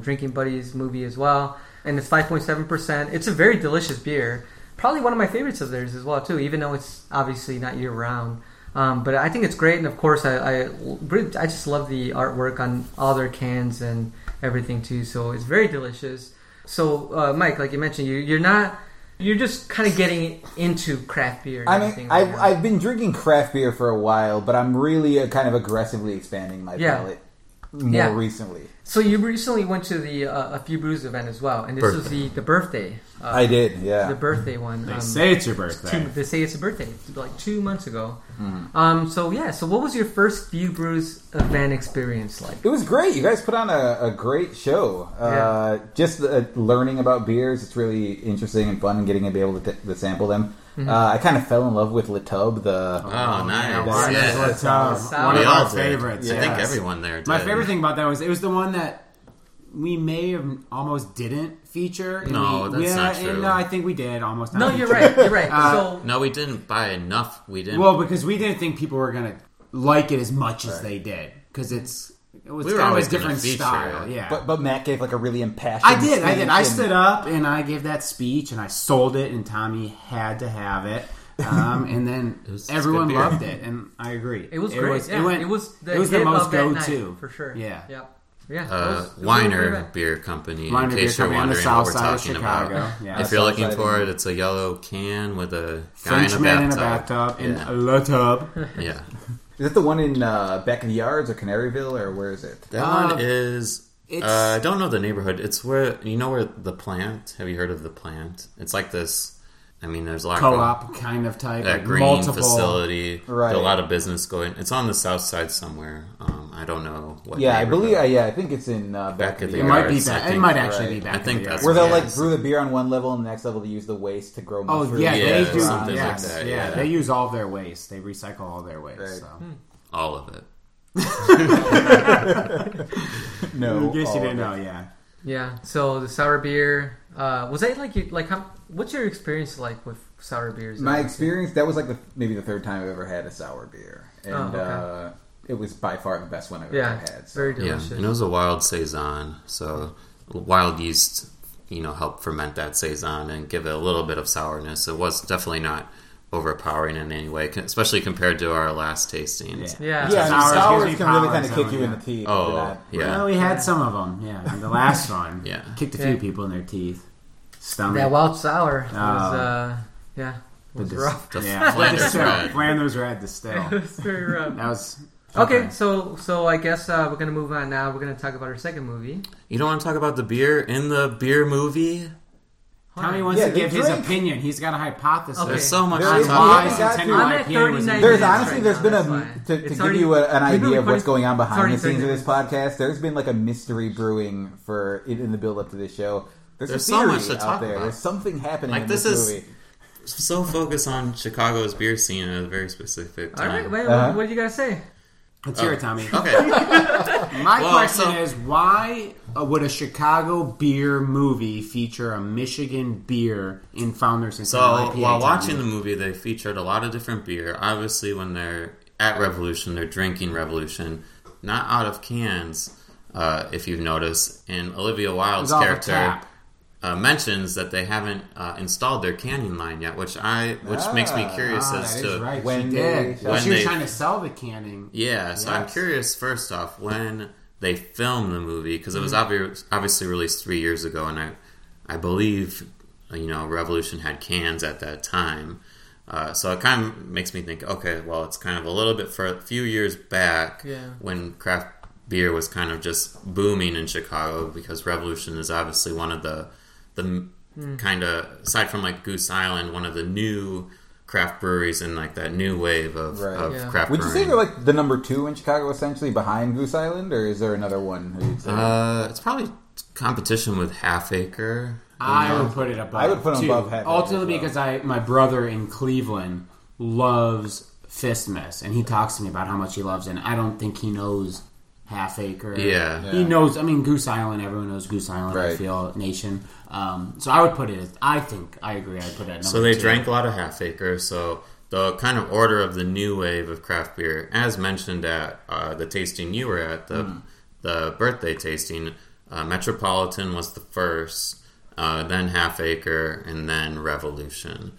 Drinking Buddies movie as well. And it's 5.7%. It's a very delicious beer. Probably one of my favorites of theirs as well, too, even though it's obviously not year-round. But I think it's great, and of course, I just love the artwork on all their cans and everything too. So it's very delicious. So Mike, like you mentioned, you're just kind of getting into craft beer. I mean, I've been drinking craft beer for a while, but I'm really kind of aggressively expanding my palate more recently. So you recently went to the a Few Brews event as well, and this was the birthday. I did, yeah. The birthday one. They say it's your birthday. They say it's a birthday, like 2 months ago. Mm-hmm. So what was your first Few Brews event experience like? It was great. You guys put on a great show. Just learning about beers, it's really interesting and fun, and getting to be able to sample them. Mm-hmm. I kind of fell in love with Le Tub. One of our favorites. Yeah. I think everyone there did. My favorite thing about that was it was the one that we may have almost didn't feature. That's not true. No, I think we did almost. You're right. No, we didn't buy enough. We didn't. Well, because we didn't think people were going to like it as much as they did, because it was kind of a different style, yeah. But Matt gave like a really impassioned speech. I did. I stood up and I gave that speech and I sold it, and Tommy had to have it. And then everyone loved it, and I agree. It was great. It was the most go-to for sure. Yeah. Yep. Yeah. Weiner Beer Company. In case you're wondering what we're talking about, if you're looking for it, it's a yellow can with a guy in a bathtub in a Le Tub. Yeah. Is that the one in back of the yards or Canaryville, or where is it? That one is... I don't know the neighborhood. It's where... You know where The Plant? Have you heard of The Plant? It's like this... I mean, there's a lot of... Co-op kind of type. That green facility. Right. A lot of business going... It's on the south side somewhere. I don't know what I think it's in back of the yards. It might actually be back of the yards. Where they'll brew the beer on one level, and the next level they use the waste to grow mushrooms. They do. Something like that. Yeah, they use all their waste. They recycle all their waste. Right. So. All of it. No. I guess you didn't know, yeah. Yeah, so the sour beer... was that like how? What's your experience like with sour beers? My experience, that was like maybe the third time I've ever had a sour beer. And it was by far the best one I've ever had. So. Very delicious. Yeah, and it was a wild Saison. So wild yeast, helped ferment that Saison and give it a little bit of sourness. It was definitely not overpowering in any way, especially compared to our last tastings. Sours can really kind of kick you in the teeth. We had some of them. Yeah, the last one. Yeah, kicked a few people in their teeth. Stomach. That wild sour was rough. Flanders Red Distill. It was very rough. That was. Okay, so I guess we're going to move on now. We're going to talk about our second movie. You don't want to talk about the beer in the beer movie? Tommy wants to give his opinion. He's got a hypothesis. Okay. There's so much to talk about. There's been, to give you an idea of what's going on behind the scenes of this podcast, there's been like a mystery brewing for it in the build up to this show. There's so much to talk about. There's something happening in this movie. So focused on Chicago's beer scene at a very specific time. All right, wait, what do you guys say? Let's hear it, Tommy. Okay. My question is, why would a Chicago beer movie feature a Michigan beer in Founders and IPA? So while watching the movie, they featured a lot of different beer. Obviously, when they're at Revolution, they're drinking Revolution, not out of cans, if you've noticed. And Olivia Wilde's character mentions that they haven't installed their canning line yet, which makes me curious as to right. when she was trying to sell the canning. Yeah, so I'm curious first off when they filmed the movie, because it was obviously released 3 years ago, and I believe Revolution had cans at that time, so it kind of makes me think. Okay, well, it's kind of a little bit for a few years back when craft beer was kind of just booming in Chicago, because Revolution is obviously one of the kind of, aside from like Goose Island, one of the new craft breweries in like that new wave of craft brewing. Would you say they're like the number two in Chicago, essentially behind Goose Island, or is there another one? It's probably competition with Half Acre. I would put it above Half Acre. Ultimately, because my brother in Cleveland loves Fistmas, and he talks to me about how much he loves it, and I don't think he knows Half Acre. Yeah. He knows, I mean, Goose Island, everyone knows Goose Island, right. I feel, nation. So I would put it, I agree, I'd put it at number two. So they drank a lot of Half Acre, so the kind of order of the new wave of craft beer, as mentioned at the tasting you were at, the birthday tasting, Metropolitan was the first, then Half Acre, and then Revolution.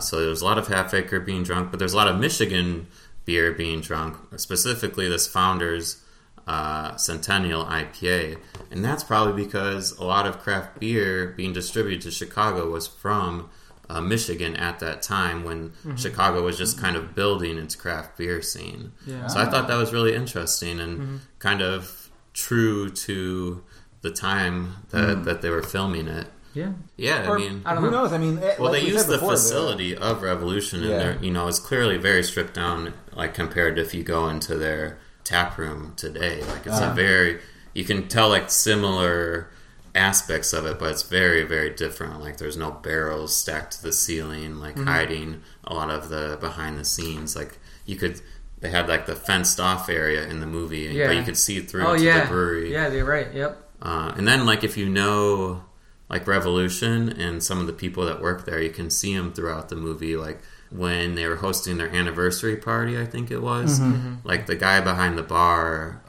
So there's a lot of Half Acre being drunk, but there's a lot of Michigan beer being drunk, specifically this Founders Centennial IPA, and that's probably because a lot of craft beer being distributed to Chicago was from Michigan at that time, when Chicago was just kind of building its craft beer scene. So I thought that was really interesting and kind of true to the time that, that they were filming it. Yeah. Yeah, or, I mean... I don't know. Who knows? I mean... Well, like they used the facility of Revolution, and they're, you know, it's clearly very stripped down, like, compared to if you go into their tap room today. Like, it's a very... You can tell, like, similar aspects of it, but it's very, very different. Like, there's no barrels stacked to the ceiling, like, hiding a lot of the behind the scenes. Like, you could... They had, like, the fenced-off area in the movie, but you could see through to the brewery. Yeah, you're right, yep. And then, like, if you know... like Revolution and some of the people that work there, you can see them throughout the movie. Like when they were hosting their anniversary party, I think it was, like the guy behind the bar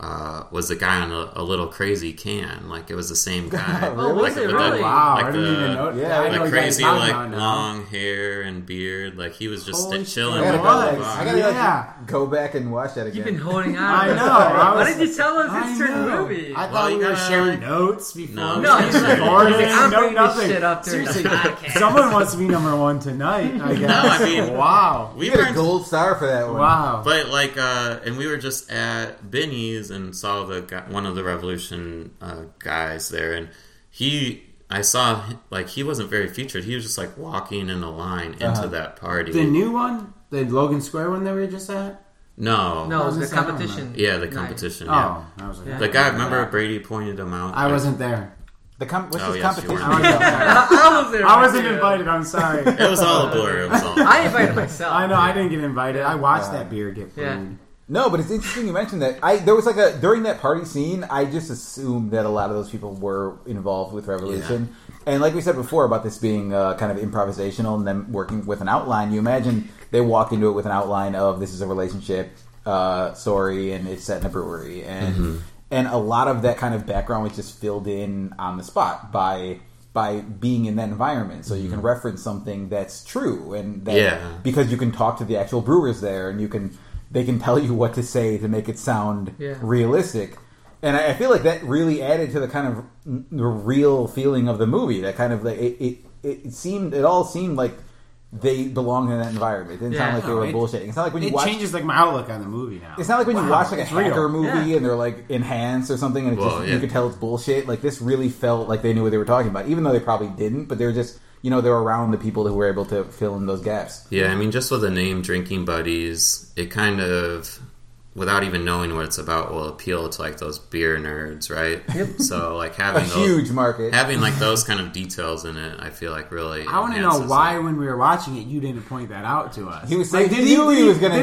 was the guy on a little crazy can. Like it was the same guy. Really? Wow, like I didn't even know. Yeah, like I know crazy, like long hair and beard. Like he was just chilling. Yeah, the bar. I gotta like, go back and watch that again. You've been holding on. I know. Why did you tell us it's your movie? I thought we were sharing notes before. No, he's like, nothing. Shit up seriously, someone wants to be number one tonight, I guess. No, I mean, wow. We got a gold star for that one. Wow. But, like, and we were just at Benny's and saw the guy, one of the Revolution guys there, and I saw, like, he wasn't very featured. He was just, like, walking in a line into that party. The new one? The Logan Square one that we were just at? No. No, it was the competition. Yeah, the competition. Yeah. Oh, I was like, the guy, remember Brady pointed him out? I wasn't there. Competition? I wasn't invited. I'm sorry. It was all a blur. I invited myself. I know. I didn't get invited. I watched that beer get food. No, but it's interesting you mentioned that. There was like a during that party scene. I just assumed that a lot of those people were involved with Revolution, and like we said before about this being kind of improvisational and them working with an outline. You imagine they walk into it with an outline of this is a relationship story, and it's set in a brewery and. And a lot of that kind of background was just filled in on the spot by being in that environment. So you can reference something that's true, and that, because you can talk to the actual brewers there, and they can tell you what to say to make it sound realistic. And I feel like that really added to the kind of real feeling of the movie. That kind of it all seemed like they belong in that environment. It didn't sound like they were bullshitting. It's not like when you watch... It changes, like, my outlook on the movie now. It's not like when you watch, like, a hacker movie and they're, like, enhanced or something and you can tell it's bullshit. Like, this really felt like they knew what they were talking about, even though they probably didn't, but they were just, you know, they were around the people who were able to fill in those gaps. Yeah, I mean, just with the name Drinking Buddies, it kind of, without even knowing what it's about, will appeal to, like, those beer nerds, right? Yep. So, like, having a huge market. Having, like, those kind of details in it, I feel like really I want to know why, when we were watching it, you didn't point that out to us. He was like, did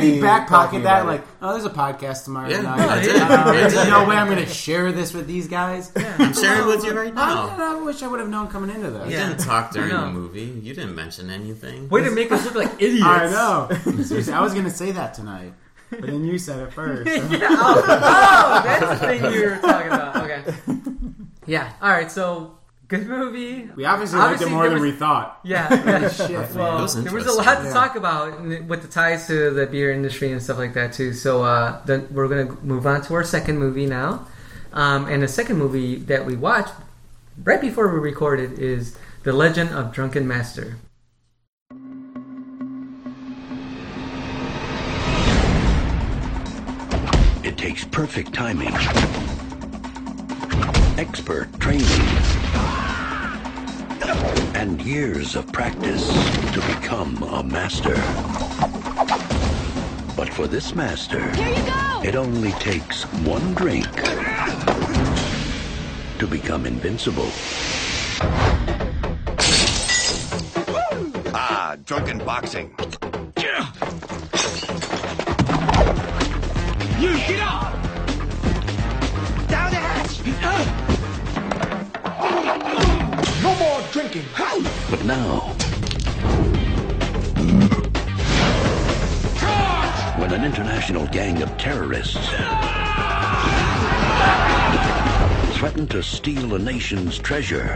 he back pocket that? Like, oh, there's a podcast tomorrow night. No, I did. There's no way I'm going to share this with these guys. Yeah. I'm sharing with you right now. I wish I would have known coming into this. You didn't talk during the movie. You didn't mention anything. Way to make us look like idiots. I know. Seriously, I was going to say that tonight. But then you said it first. That's the thing you were talking about. Okay. Yeah. All right. So, good movie. We obviously liked it more than we thought. Yeah. Shit. Well, there was a lot to talk about with the ties to the beer industry and stuff like that too. So, then we're gonna move on to our second movie now. And the second movie that we watched right before we recorded is The Legend of Drunken Master. It takes perfect timing, expert training, and years of practice to become a master. But for this master, here you go. It only takes one drink to become invincible. Ah, drunken boxing. You get up! Down the hatch! No more drinking! But now... Cut! When an international gang of terrorists... threaten to steal a nation's treasure...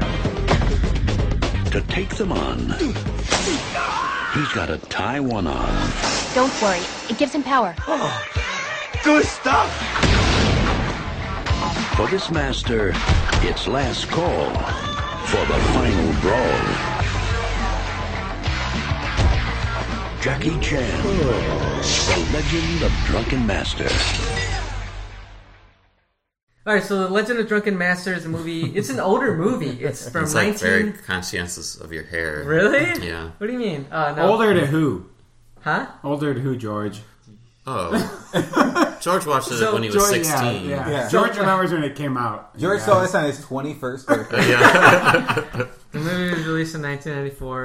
to take them on... he's got a tie one on. Don't worry, it gives him power. Oh. Good stuff! For this master, it's last call for the final brawl. Jackie Chan, The Legend of Drunken Master. All right, so The Legend of Drunken Master is a movie. It's an older movie. It's from it's like 19... very conscientious of your hair. Really? Yeah. What do you mean? No. Older to who? Huh? Older to who, George? Oh. George watched it when he was 16. Yeah, yeah. Yeah. George remembers when it came out. George saw this on his 21st birthday. Yeah. The movie was released in 1994.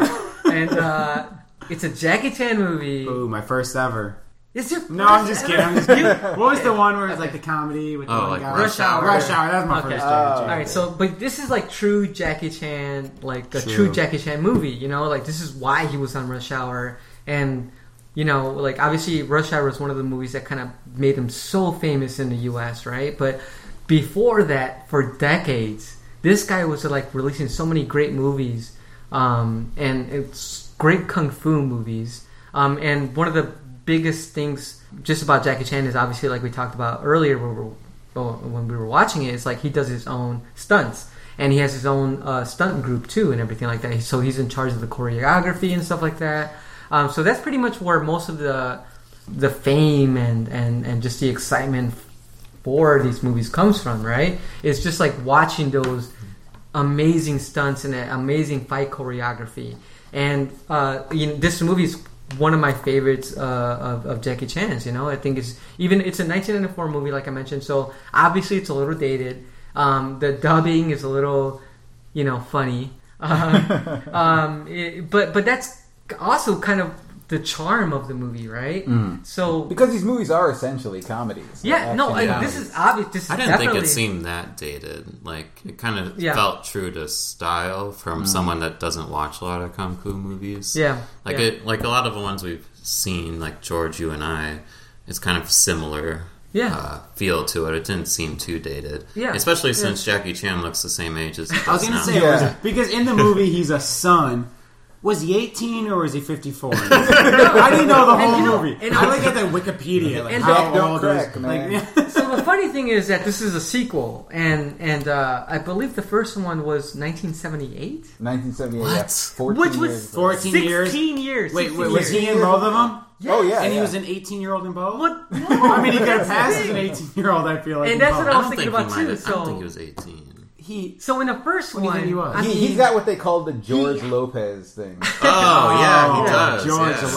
And it's a Jackie Chan movie. Ooh, my first ever. Is your no, I'm just kidding. What was the one where it was like the comedy with the like guy? Rush Hour. Rush Hour. That was my first Jackie Chan. All right, so but this is like true Jackie Chan, like a true Jackie Chan movie. You know, like this is why he was on Rush Hour. And you know, like obviously Rush Hour was one of the movies that kind of made him so famous in the U.S., right? But before that, for decades, this guy was like releasing so many great movies, and it's great kung fu movies. And one of the biggest things just about Jackie Chan is obviously like we talked about earlier when we were watching it, it's like he does his own stunts and he has his own stunt group too and everything like that, so he's in charge of the choreography and stuff like that, so that's pretty much where most of the fame and just the excitement for these movies comes from, right? It's just like watching those amazing stunts and that amazing fight choreography, and this movie is one of my favorites of Jackie Chan's. You know, I think it's a 1994 movie, like I mentioned. So obviously, it's a little dated. The dubbing is a little, funny. But that's also kind of the charm of the movie, right? Mm. So because these movies are essentially comedies. Yeah, no, this is obvious. This I didn't think it seemed that dated. Like it kind of felt true to style from someone that doesn't watch a lot of kung fu movies. Yeah, it like a lot of the ones we've seen, like George, you and I, it's kind of similar. Yeah, feel to it. It didn't seem too dated. Yeah, especially since Jackie Chan looks the same age as. I was going to say because in the movie he's a son. Was he 18 or was he 54? I didn't know the whole movie. And I look at the Wikipedia. Like, how old is he? So the funny thing is that this is a sequel, and I believe the first one was 1978. 1978. What? Yeah, 14 which was years 14 years. 16 years. Wait, was he in both of them? Yes. Oh yeah, and he was an 18-year-old in both. What? No. I mean, he could have passed as an 18-year-old. I feel like, and that's what I was thinking about too. So I don't think he was 18. So in the first one, he got what they called the George Lopez thing. Oh, yeah, he does. George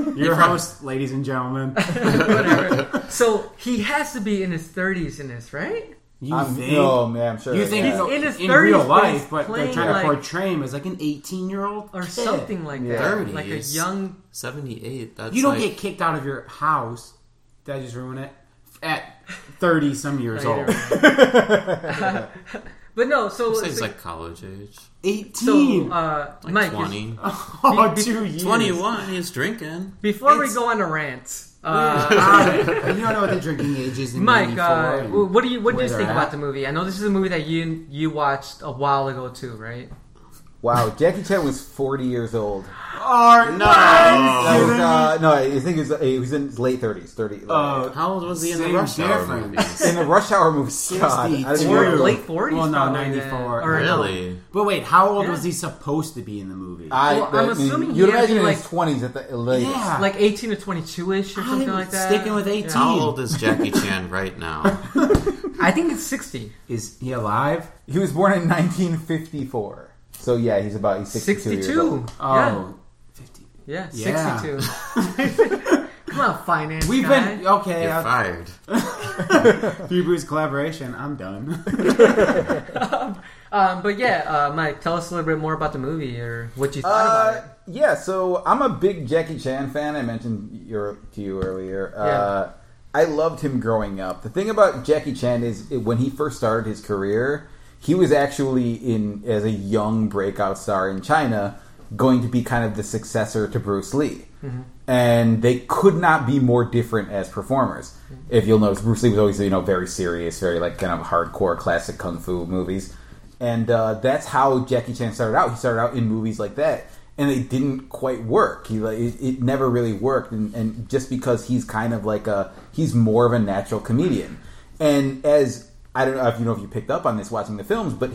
Lopez. Your host, ladies and gentlemen. Whatever. So he has to be in his 30s in this, right? You think? No, man, I'm sure. You think he's in his 30s in real life, but they're trying to portray him as like an 18-year-old or something like that. 30s, like a young 78. That's you don't get kicked out of your house. Did I just ruin it? At 30 some years old. But no, so it's like college age. 18. So, like Mike, 20. 2 years. 21. He's drinking. Before we go on a rant, you don't know what the drinking age is. In Mike, what do you think about the movie? I know this is a movie that you watched a while ago too, right? Wow, Jackie Chan was 40 years old. I think he was in his late 30s. How old was he in the Rush Hour movies? In the Rush Hour movies, God. Late 40s? Well, no, 94. Really? But wait, how old was he supposed to be in the movie? I'm assuming he was in his 20s at the latest. Yeah. Like 18 to 22-ish or something like that. Sticking with 18. Yeah. How old is Jackie Chan right now? I think it's 60. Is he alive? He was born in 1954. So yeah, he's 62 years old. Oh, 50. Yeah, 62. Come on, finance guy. You're fired. Few Brews collaboration. I'm done. But yeah, Mike, tell us a little bit more about the movie or what you thought about it. Yeah, so I'm a big Jackie Chan fan. I mentioned to you earlier. I loved him growing up. The thing about Jackie Chan is when he first started his career, he was actually as a young breakout star in China, going to be kind of the successor to Bruce Lee. Mm-hmm. And they could not be more different as performers. Mm-hmm. If you'll notice, Bruce Lee was always, very serious, very like kind of hardcore classic kung fu movies. And that's how Jackie Chan started out. He started out in movies like that. And they didn't quite work. It never really worked. And just because he's kind of like he's more of a natural comedian. And I don't know if you picked up on this watching the films, but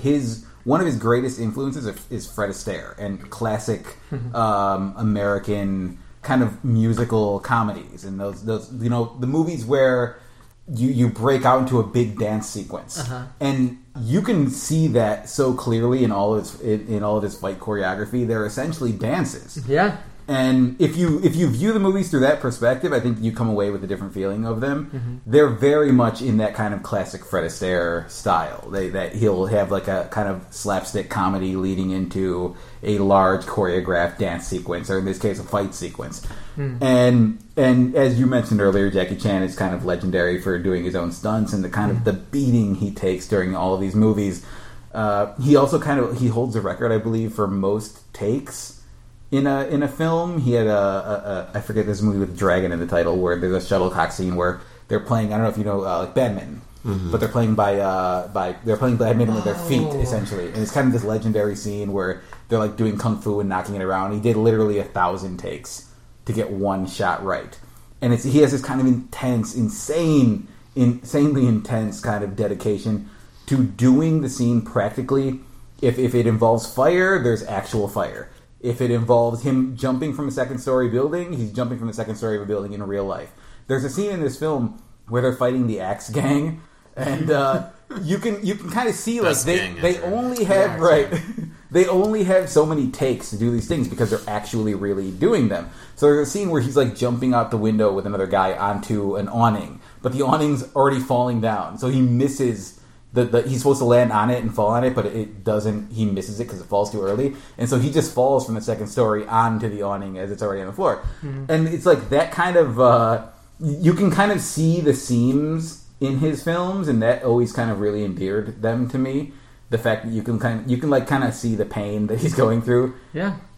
one of his greatest influences is Fred Astaire and classic American kind of musical comedies and those the movies where you break out into a big dance sequence, and you can see that so clearly in all of its fight choreography. They're essentially dances. Yeah. And if you view the movies through that perspective, I think you come away with a different feeling of them. Mm-hmm. They're very much in that kind of classic Fred Astaire style. That he'll have like a kind of slapstick comedy leading into a large choreographed dance sequence, or in this case, a fight sequence. Mm-hmm. And as you mentioned earlier, Jackie Chan is kind of legendary for doing his own stunts and the kind of the beating he takes during all of these movies. He also he holds the record, I believe, for most takes. In a film, he had I forget this movie with dragon in the title, where there's a shuttlecock scene where they're playing, I don't know if you know, like badminton, but they're playing by badminton with their feet, essentially. And it's kind of this legendary scene where they're like doing kung fu and knocking it around. He did literally 1,000 takes to get one shot right. And he has this kind of intense, insanely intense kind of dedication to doing the scene practically. If it involves fire, there's actual fire. If it involves him jumping from a second-story building, he's jumping from the second story of a building in real life. There's a scene in this film where they're fighting the Axe Gang, and you can kind of see like they only have so many takes to do these things because they're actually really doing them. So there's a scene where he's like jumping out the window with another guy onto an awning, but the awning's already falling down, so he misses. He's supposed to land on it and fall on it, but it doesn't. He misses it because it falls too early, and so he just falls from the second story onto the awning as it's already on the floor. Mm-hmm. And it's like that kind of you can kind of see the seams in his films, and that always kind of really endeared them to me. The fact that you can see the pain that he's going through,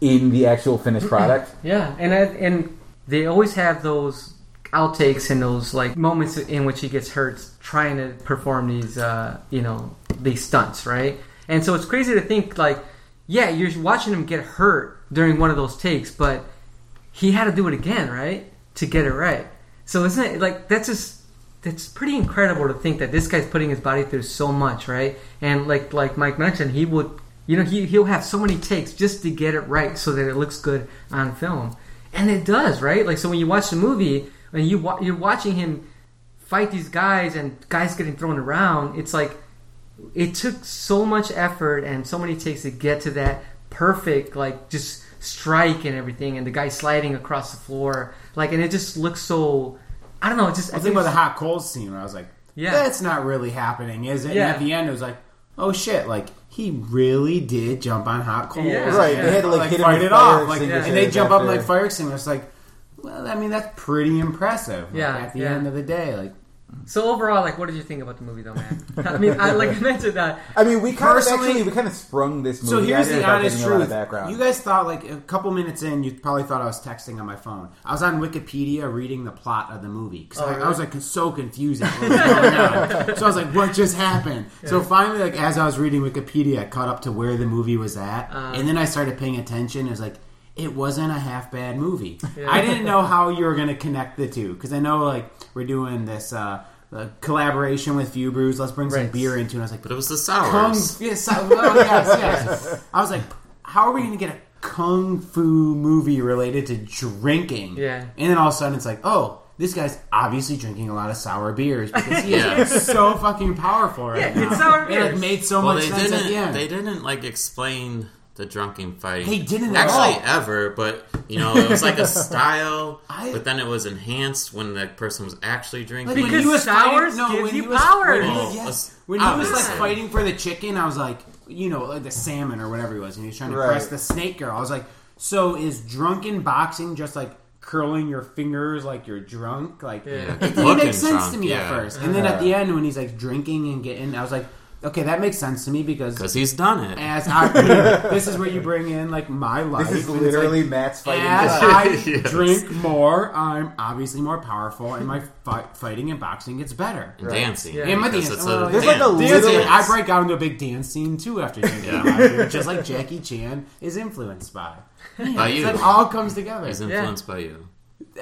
in the actual finished product, and they always have those outtakes and those like moments in which he gets hurt trying to perform these these stunts, right? And so it's crazy to think like, yeah, you're watching him get hurt during one of those takes, but he had to do it again, right, to get it right. So isn't it like that's pretty incredible to think that this guy's putting his body through so much, right? And like Mike mentioned, he would he'll have so many takes just to get it right so that it looks good on film, and it does, right? Like so when you watch the movie. And you're watching him fight these guys and guys getting thrown around. It's like it took so much effort and so many takes to get to that perfect, like just strike and everything, and the guy sliding across the floor, like, and it just looks so. I don't know. I think about the hot cold scene where I was like, that's not really happening, is it? Yeah. And at the end, it was like, oh shit, like. He really did jump on hot coals, right? Yeah. They had to like hit him fight it off, like, and they jump up and like fire extinguishers, like. Well, I mean, that's pretty impressive. Like, at the end of the day, like. So overall, like, what did you think about the movie, though, man? I mean, I mentioned that. I mean, we kind of sprung this movie. So here's the honest truth. You guys thought like a couple minutes in, you probably thought I was texting on my phone. I was on Wikipedia reading the plot of the movie because I was like so confused at what was going on. So I was like, what just happened? Yeah. So finally, like as I was reading Wikipedia, I caught up to where the movie was at, and then I started paying attention. It was like. It wasn't a half bad movie. Yeah. I didn't know how you were going to connect the two because I know like we're doing this collaboration with Few Brews. Let's bring some beer into it. And I was like, but it was the sours. Yes. I was like, how are we going to get a kung fu movie related to drinking? Yeah. And then all of a sudden it's like, oh. This guy's obviously drinking a lot of sour beers because he is so fucking powerful right now. It's sour beers. It made so much sense at the end. They didn't like explain. The drunken fighting. They didn't actually ever, but it was like a style. But then it was enhanced when the person was actually drinking. Like because sours gives you power. When he was like fighting for the chicken, I was like, like the salmon or whatever he was, and he was trying to press the snake girl. I was like, so is drunken boxing just like curling your fingers like you're drunk? Like it didn't make sense to me at first, and then at the end when he's like drinking and getting, I was like. Okay, that makes sense to me because he's done it. This is where you bring in like my life. This is literally like, Matt's fighting. As I drink more, I'm obviously more powerful, and my fighting and boxing gets better. And dancing, and my dancing. I break out into a big dance scene too after drinking, just like Jackie Chan is influenced by. By you, it all comes together. He's influenced by you.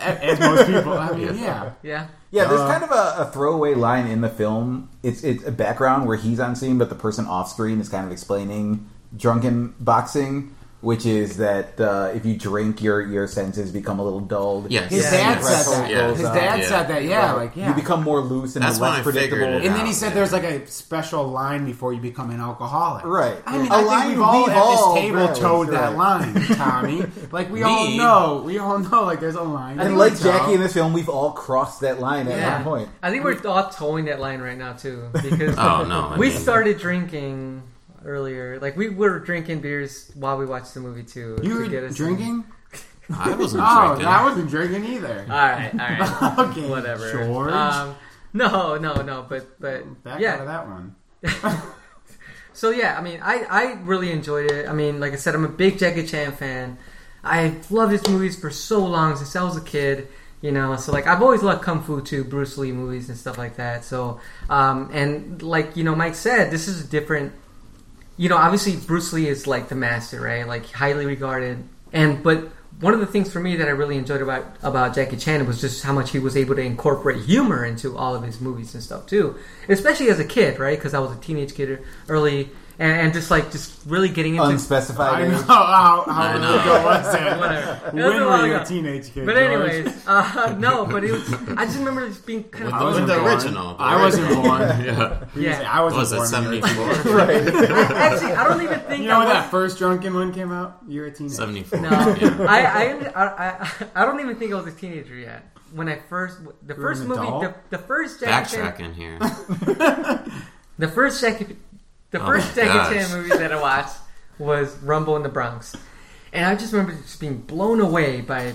As most people, I mean, yeah. There's kind of a throwaway line in the film. It's a background where he's on scene, but the person off screen is kind of explaining drunken boxing, which is that if you drink, your senses become a little dulled. Yes. His dad said that. Yeah. His dad said that, you become more loose and less predictable. And then he said there's like a special line before you become an alcoholic. Right. I mean, I think we've all at this table toed that line, Tommy. Like, we all know, like, there's a line. And like Jackie in this film, we've all crossed that line at one point. I think we're all towing that line right now, too. Because we started drinking... earlier, like we were drinking beers while we watched the movie too. You were drinking? I wasn't drinking. I wasn't drinking either. All right. Okay, whatever. George? No. But back out of that one. So yeah, I mean, I really enjoyed it. I mean, like I said, I'm a big Jackie Chan fan. I loved his movies for so long since I was a kid. You know, so like I've always loved Kung Fu too, Bruce Lee movies and stuff like that. So and like you know, Mike said, this is a different. You know, obviously Bruce Lee is like the master, right? Like highly regarded. But one of the things for me that I really enjoyed about Jackie Chan was just how much he was able to incorporate humor into all of his movies and stuff too. Especially as a kid, right? Because I was a teenage kid early, and just really getting into unspecified. I know how ago was it? Whatever. When were you a teenage kid? But anyways, I just remember just being kind of. I wasn't born. I wasn't born. Was it 74? Right. Actually, I don't even think. You know when that first Drunken one came out? You're a teenager. 74. No, yeah. I don't even think I was a teenager yet. When I first the first Jackie Chan here. The first Jackie Chan movie that I watched was Rumble in the Bronx, and I just remember just being blown away by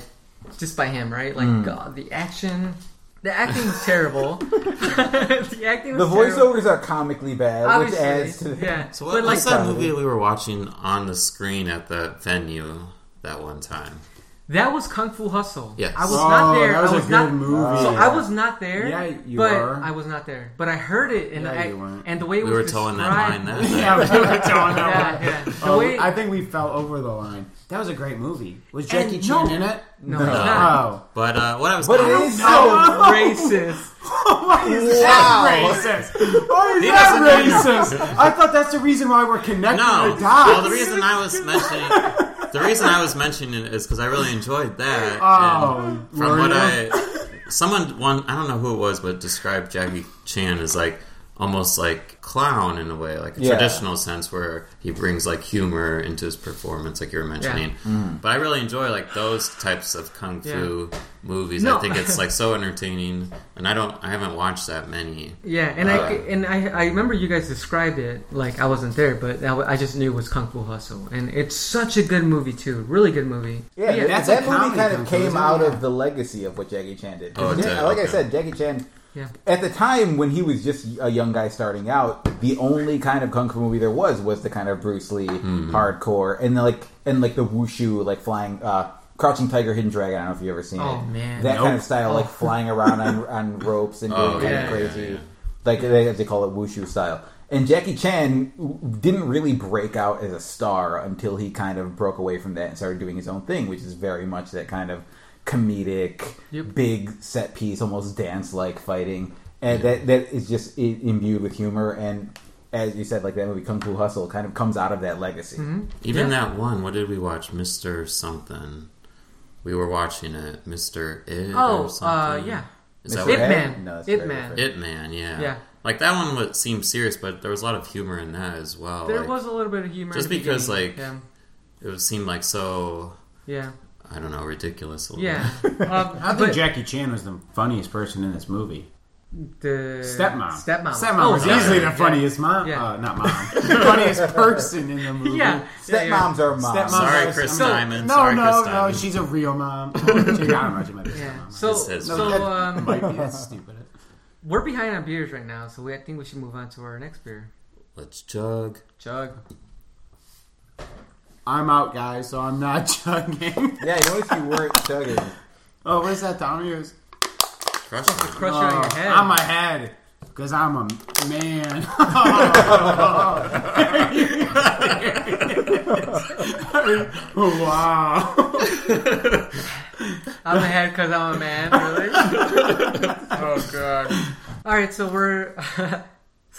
him, right? Like God, the acting was terrible. Voiceovers are comically bad, obviously, which adds to So what was that movie we were watching on the screen at that venue that one time? That was Kung Fu Hustle. Yes. I was not there. That was a good movie. So I was not there. Yeah, you were. I was not there. But I heard it, and the way we were towing that line. Yeah, we were towing that line. Yeah. I think we fell over the line. That was a great movie. Was Jackie Chan in it? No. But what I was saying is so racist. Why is that racist? I thought that's the reason why we're connected with dots. No, the reason I was mentioning. The reason I was mentioning it is because I really enjoyed that. Oh, and from what I don't know who it was, but described Jackie Chan as like almost like clown in a way, like a traditional sense where he brings like humor into his performance, like you were mentioning. Yeah. Mm. But I really enjoy like those types of kung fu movies. No. I think it's like so entertaining, and I haven't watched that many. Yeah, and I remember you guys described it like I wasn't there, but I just knew it was Kung Fu Hustle, and it's such a good movie too, really good movie. Yeah, yeah that movie kind of came out of the legacy of what Jackie Chan did. Oh, I said, Jackie Chan. Yeah. At the time, when he was just a young guy starting out, the only kind of kung fu movie there was the kind of Bruce Lee hardcore and the wushu, like flying, Crouching Tiger, Hidden Dragon. I don't know if you've ever seen it. Man. That kind of style, like flying around on ropes and doing kind of crazy, like they call it wushu style. And Jackie Chan didn't really break out as a star until he kind of broke away from that and started doing his own thing, which is very much that kind of comedic, big set piece, almost dance-like fighting, and that is just imbued with humor. And as you said, like that movie Kung Fu Hustle kind of comes out of that legacy. Mm-hmm. Even that one, what did we watch? Mr. something. We were watching it, Mr. It or something. Is that It Man? No, It Man. Different. It Man, yeah. Like that one seemed serious, but there was a lot of humor in that as well. There was a little bit of humor. Just because, it seemed like so. Yeah. I don't know, ridiculous. A little bit. I think Jackie Chan was the funniest person in this movie. The stepmom was easily the funniest mom. Yeah. Not mom. Funniest person in the movie. Yeah. Stepmoms are moms. Sorry, Chris Diamond. No, she's a real mom. I don't know. She might be a stepmom. So might be. That's stupid. We're behind on beers right now, so I think we should move on to our next beer. Let's chug. I'm out, guys, so I'm not chugging. Yeah, you notice you weren't chugging. Oh, what is that, Tommy? It was crusher on your head. On my head. Because I'm a man. Wow. I'm a head because I'm a man, really? Oh, God. All right, so we're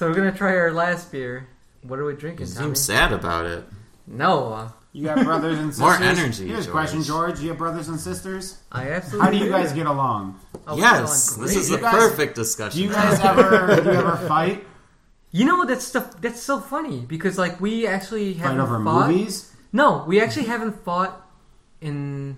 going to try our last beer. What are we drinking, Tommy? You seem sad about it. No, You got brothers and sisters? More energy, Here's a question, George. You have brothers and sisters? I absolutely do. How do you guys get along? Oh, yes, this is the perfect discussion. Do you guys ever fight? You know, that's so funny, because like we actually haven't fought. Fight over movies? No, we actually haven't fought in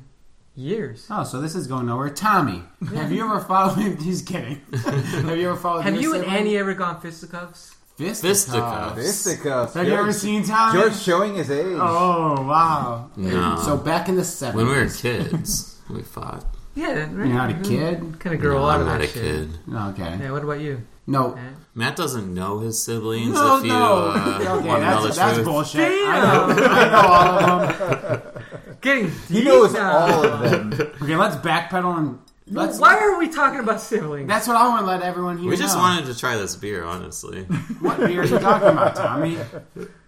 years. Oh, so this is going nowhere. Tommy, have you ever fought with... He's kidding. Have you ever fought with... Have you and Annie ever gone fisticuffs? Fisticuffs. Have you ever seen Tommy? George showing his age. Oh, wow. No. So back in the 70s. When we were kids, we fought. Yeah. Right. You're not a kid? Kind of grow out of that shit. I'm not a kid. Okay. Yeah, what about you? No. Okay. Matt doesn't know his siblings. Okay, that's bullshit. I know all of them. He knows all of them. Okay, let's backpedal and... Why are we talking about siblings? That's what I want to let everyone here know. We just wanted to try this beer, honestly. What beer are you talking about, Tommy?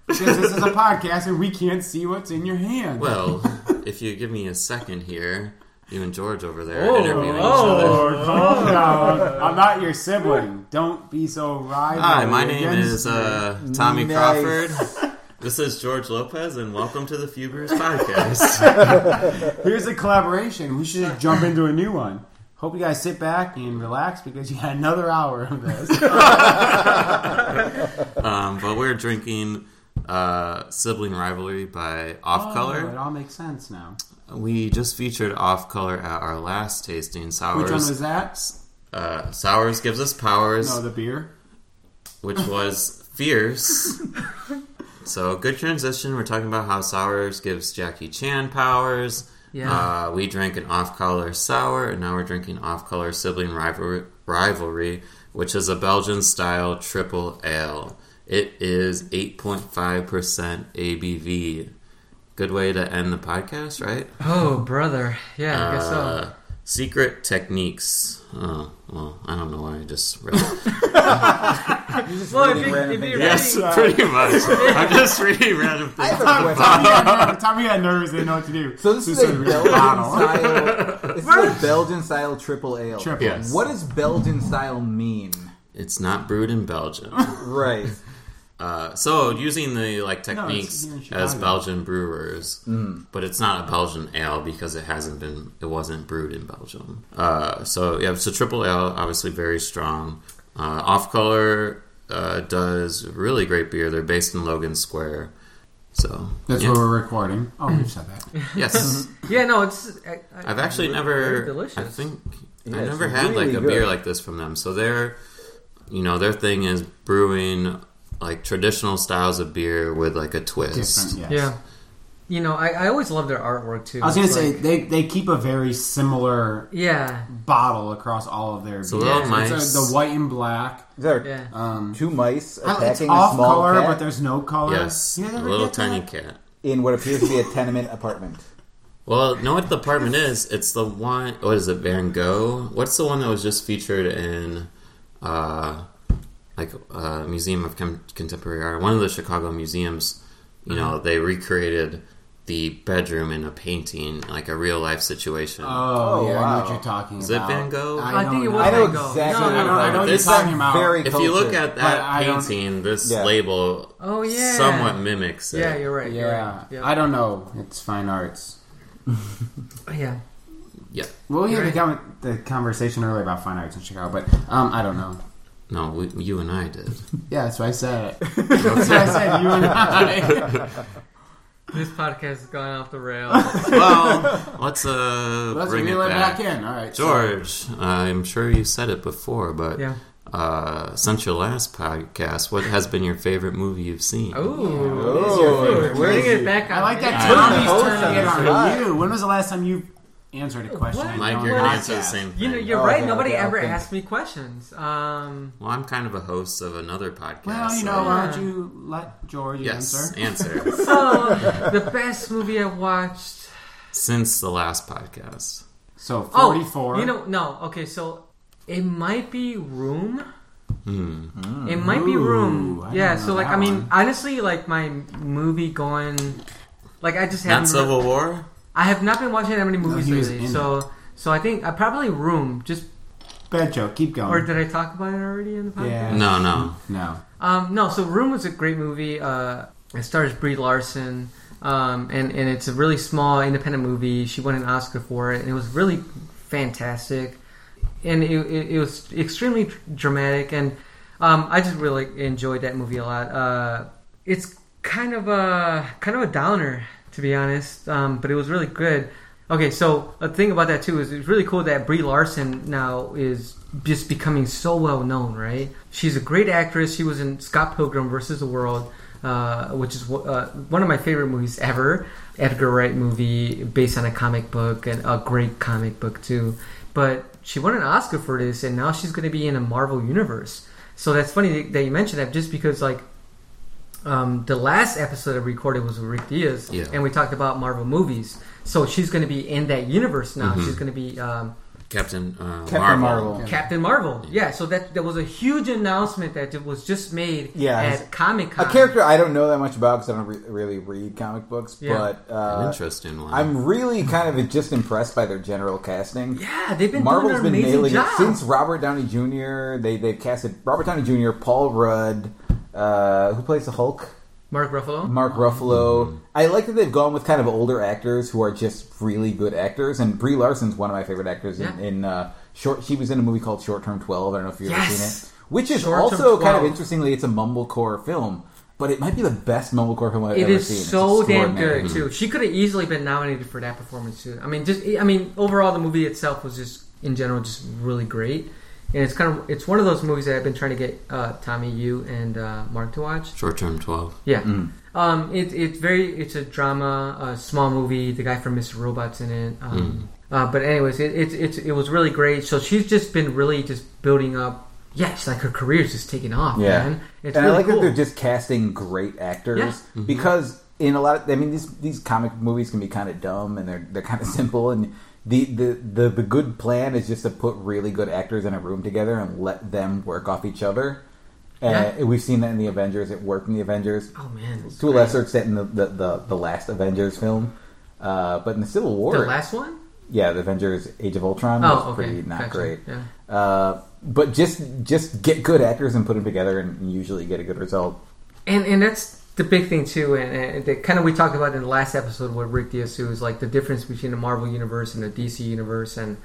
Because this is a podcast and we can't see what's in your hand. Well, if you give me a second here, you and George over there interviewing each other. Calm down. I'm not your sibling. Don't be so rival. Hi, my name is Tommy Crawford. This is George Lopez, and welcome to the Few Brews Podcast. Here's a collaboration. We should jump into a new one. Hope you guys sit back and relax, because you got another hour of this. But we're drinking Sibling Rivalry by Off Color. It all makes sense now. We just featured Off Color at our last tasting. Sours. Which one was that? Sours Gives Us Powers. No, the beer. Which was fierce. So, good transition. We're talking about how sours gives Jackie Chan powers. Yeah. We drank an off-color sour, and now we're drinking off-color sibling rivalry, which is a Belgian-style triple ale. It is 8.5% ABV. Good way to end the podcast, right? Oh, brother. Yeah, I guess so. Secret techniques. Oh, well, I don't know why I just read it. You just reading yes, pretty much. I'm just reading random things. Tommy got nervous, didn't know what to do. So this is a Belgian style triple ale. Yes. What does Belgian style mean? It's not brewed in Belgium. Right. So using the techniques as Belgian brewers, but it's not a Belgian ale because it wasn't brewed in Belgium. It's a triple ale, obviously very strong. Off Color does really great beer. They're based in Logan Square, so that's where we're recording. Oh, we've said that. Yes. Yeah. No, it's. I've actually really, never. Really delicious. I think I never had really a beer like this from them. So their thing is brewing traditional styles of beer with a twist. Yes. Yeah. You know, I always love their artwork too. I was going to say, they keep a very similar bottle across all of their beers. The white and black. There are two mice attacking a small color, cat. But there's no color. Yes, a little tiny cat. In what appears to be a tenement apartment. Well, know what the apartment is? It's the one, what is it, Van Gogh? What's the one that was just featured in... Museum of Contemporary Art. One of the Chicago museums, they recreated the bedroom in a painting, like a real-life situation. Oh, yeah, wow. I know what you're talking about. Is it Van Gogh? I think it was Van Gogh. Exactly. I know what you're talking about. If you look at that painting, this label somewhat mimics it. Yeah, you're right. Yeah. You're right. I don't know. It's fine arts. Yeah. Yeah. Well, we had the conversation earlier about fine arts in Chicago, but I don't know. No, you and I did. Yeah, that's why I said it. That's why I said you and I. This podcast has gone off the rails. Well, let's bring it back in. All right, George, I'm sure you said it before, but since your last podcast, what has been your favorite movie you've seen? Oh, we're getting it back on. I like that Tommy's turning it on you. When was the last time you... answered a question. Mike, you're going to answer the same thing. You're right. Okay, Nobody ever asked me questions. Well, I'm kind of a host of another podcast. Well, why don't you let George answer? So, the best movie I watched... since the last podcast. So, 44. Okay, so it might be Room. It might be Room. Honestly, my movie going... I just haven't... Not Civil War? I have not been watching that many movies lately, so I think I probably Room. Just bad joke. Keep going. Or did I talk about it already in the podcast? Yeah. No. So Room was a great movie. It stars Brie Larson. And it's a really small independent movie. She won an Oscar for it, and it was really fantastic. And it was extremely dramatic, and I just really enjoyed that movie a lot. It's kind of a downer, to be honest, but it was really good. Okay, so a thing about that too is it's really cool that Brie Larson now is just becoming so well known, right? She's a great actress. She was in Scott Pilgrim versus the World, which is one of my favorite movies ever. Edgar Wright movie based on a comic book, and a great comic book too. But she won an Oscar for this, and now she's going to be in a Marvel universe. So that's funny that you mentioned that, just because like the last episode I recorded was with Rick Diaz, and we talked about Marvel movies. So she's going to be in that universe now. Mm-hmm. She's going to be Captain Marvel. Yeah. Captain Marvel. Yeah. So that was a huge announcement that it was just made at Comic Con. A character I don't know that much about because I don't really read comic books, but an interesting one. I'm really kind of just impressed by their general casting. Yeah, they've been Marvel's doing an amazing job since Robert Downey Jr. They've casted Robert Downey Jr., Paul Rudd, who plays the Hulk. Mark Ruffalo. Mm-hmm. I like that they've gone with kind of older actors who are just really good actors. And Brie Larson's one of my favorite actors. Yeah. She was in a movie called Short Term 12. I don't know if you've ever seen it. Which is also kind of interestingly, it's a mumblecore film. But it might be the best mumblecore film I've ever seen. It is so damn good, too. She could have easily been nominated for that performance, too. I mean, overall, the movie itself was just, in general, just really great. And it's it's one of those movies that I've been trying to get Tommy, you, and Mark to watch. Short Term 12. Yeah. Mm. It's a drama, a small movie. The guy from Mr. Robot's in it. But anyways, it was really great. So she's just been really just building up. Yeah, it's like her career's just taking off, man. It's and really I like cool. that they're just casting great actors because in a lot of, I mean, these comic movies can be kind of dumb and they're kind of simple and. The good plan is just to put really good actors in a room together and let them work off each other. We've seen that in the Avengers. It worked in the Avengers. Oh, man. To a lesser extent in the last Avengers film. But in the Civil War... The last one? Yeah, the Avengers Age of Ultron was pretty not great. Yeah. But just get good actors and put them together and usually get a good result. And that's... the big thing too, and that kind of we talked about in the last episode with Rick Diaz, is like the difference between the Marvel universe and the DC universe, and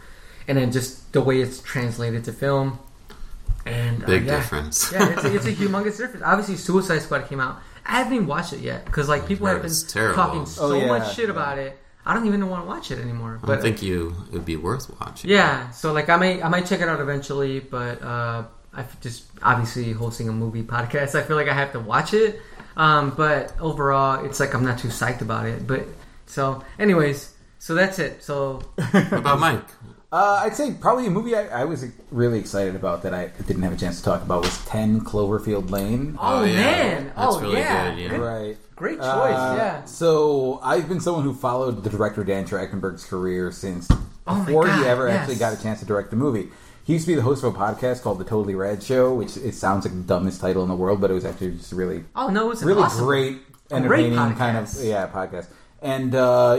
then just the way it's translated to film. And big difference. Yeah, it's a humongous difference. Obviously, Suicide Squad came out. I haven't even watched it yet because like people have been talking so much shit about it. I don't even want to watch it anymore. But I think it would be worth watching. Yeah, so like I might check it out eventually, but I've just obviously hosting a movie podcast, I feel like I have to watch it. But overall, it's like I'm not too psyched about it. But so, anyways, so that's it. So what about Mike? I'd say probably a movie I was really excited about that I didn't have a chance to talk about was 10 Cloverfield Lane. Oh, man! That's really good. Yeah. Right. Great choice. Yeah. So I've been someone who followed the director Dan Trachtenberg's career since before he ever actually got a chance to direct a movie. He used to be the host of a podcast called The Totally Rad Show, which it sounds like the dumbest title in the world, but it was actually just really, awesome, great, entertaining kind of podcast. And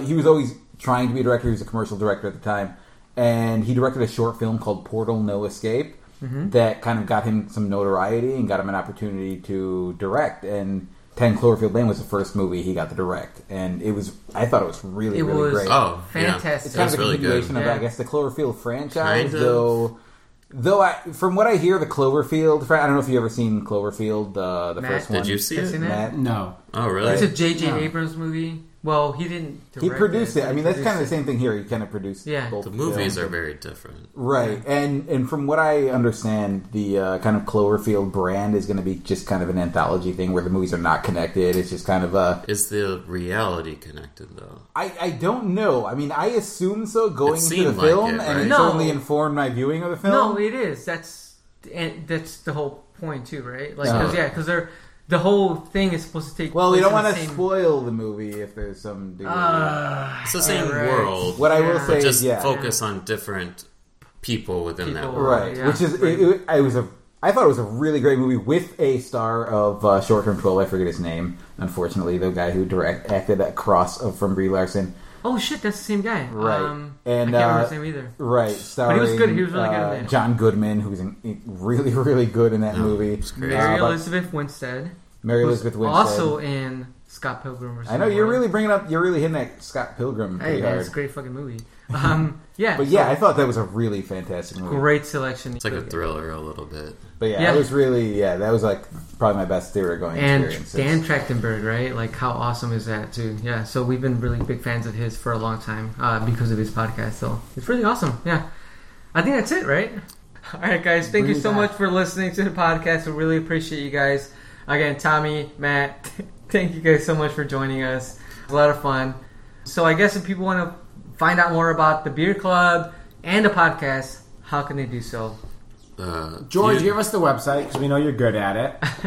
he was always trying to be a director. He was a commercial director at the time, and he directed a short film called Portal No Escape that kind of got him some notoriety and got him an opportunity to direct. And 10 Cloverfield Lane was the first movie he got to direct, and I thought it was really great. Oh, fantastic! It's kind of a continuation of I guess the Cloverfield franchise, though. Though, from what I hear, the Cloverfield... I don't know if you've ever seen Cloverfield, the Matt, first one. Did you see it? Matt? No. Oh, really? It's a J.J. Abrams movie. Well, he didn't direct it. He produced it. I mean, that's kind of the same thing here. He kind of produced both. The movies are very different. Right. And from what I understand, the kind of Cloverfield brand is going to be just kind of an anthology thing where the movies are not connected. It's just kind of a... Is the reality connected, though? I don't know. I mean, I assume so going into the film, like it, right? And it's only informed my viewing of the film. No, it is. That's the whole point, too, right? Like, because they're... The whole thing is supposed to take. Well, we don't want to spoil the movie if there's some. It's the same world. What I will say is, focus on different people within that world, right? Yeah. Which is, I thought it was a really great movie with a star of Short Term 12. I forget his name. Unfortunately, the guy who acted across from Brie Larson. Oh shit, that's the same guy. Right, and I can't remember his name either. Right, starring, but he was good. He was really good in that. John Goodman, who's really, really good in that movie. Mary Elizabeth Winstead. Also in Scott Pilgrim versus. I know you're really bringing up, you're really hitting that Scott Pilgrim. Hey, man, it's a great fucking movie. Yeah, but yeah, so, I thought that was a really fantastic movie. Great selection. It's like a thriller a little bit. But yeah, it was really that was like probably my best theater going experience. And Dan Trachtenberg, right? Like how awesome is that too? Yeah, so we've been really big fans of his for a long time because of his podcast. So it's really awesome. Yeah, I think that's it, right? All right, guys, thank you so much for listening to the podcast. We really appreciate you guys. Again, Tommy, Matt, thank you guys so much for joining us. It was a lot of fun. So I guess if people want to find out more about the Beer Club and the podcast, how can they do so? George, give us the website because we know you're good at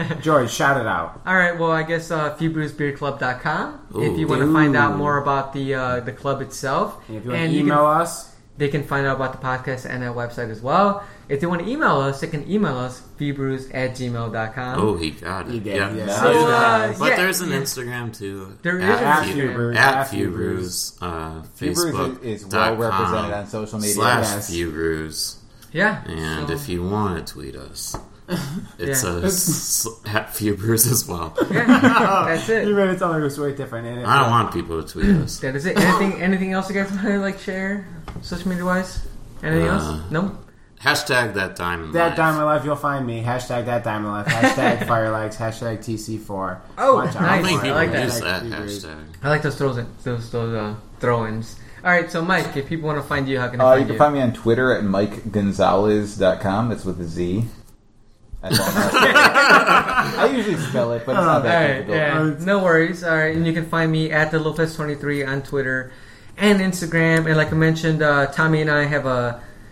it. George, shout it out. All right, well, I guess fewbrewsbeerclub.com if you want to find out more about the club itself. And if you want to email us, they can find out about the podcast and our website as well. If they want to email us, they can email us fewbrews@gmail.com. Oh, he got it. Yeah. So, but there's an Instagram too. There is an Instagram. At fewbrews. Facebook is well represented on social media. /fewbrews. Yeah. And if you want to tweet us, it's at fewbrews as well. Yeah, that's it. You made it sound like it was way different. I don't want people to tweet us. That is it. Anything else you guys want to like share, social media wise? Anything else? No. Hashtag that dime in life. That dime in life, you'll find me. Hashtag that dime in life. Hashtag firelikes. Hashtag TC4. Oh, nice. I think people use that hashtag. I like those throw-ins. All right, so Mike, if people want to find you, how can they find you? You can find me on Twitter at MikeGonzalez.com. It's with a Z. I usually spell it, but it's not that difficult. Right, yeah. No worries. All right, and you can find me at the Lopez23 on Twitter and Instagram. And like I mentioned, Tommy and I have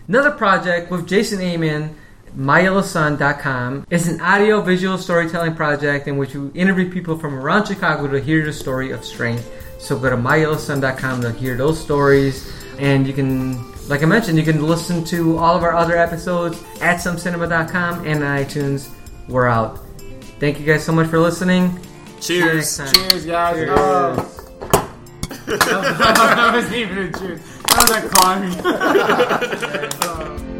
another project with Jason Eamon, myelosun.com. It's an audio-visual storytelling project in which we interview people from around Chicago to hear the story of strength. So go to myelosun.com to hear those stories. And you can, like I mentioned, you can listen to all of our other episodes at SomeCinema.com and iTunes. We're out. Thank you guys so much for listening. Cheers. Cheers, guys. Cheers. Oh. That wasn't even a cheers. That was a clown.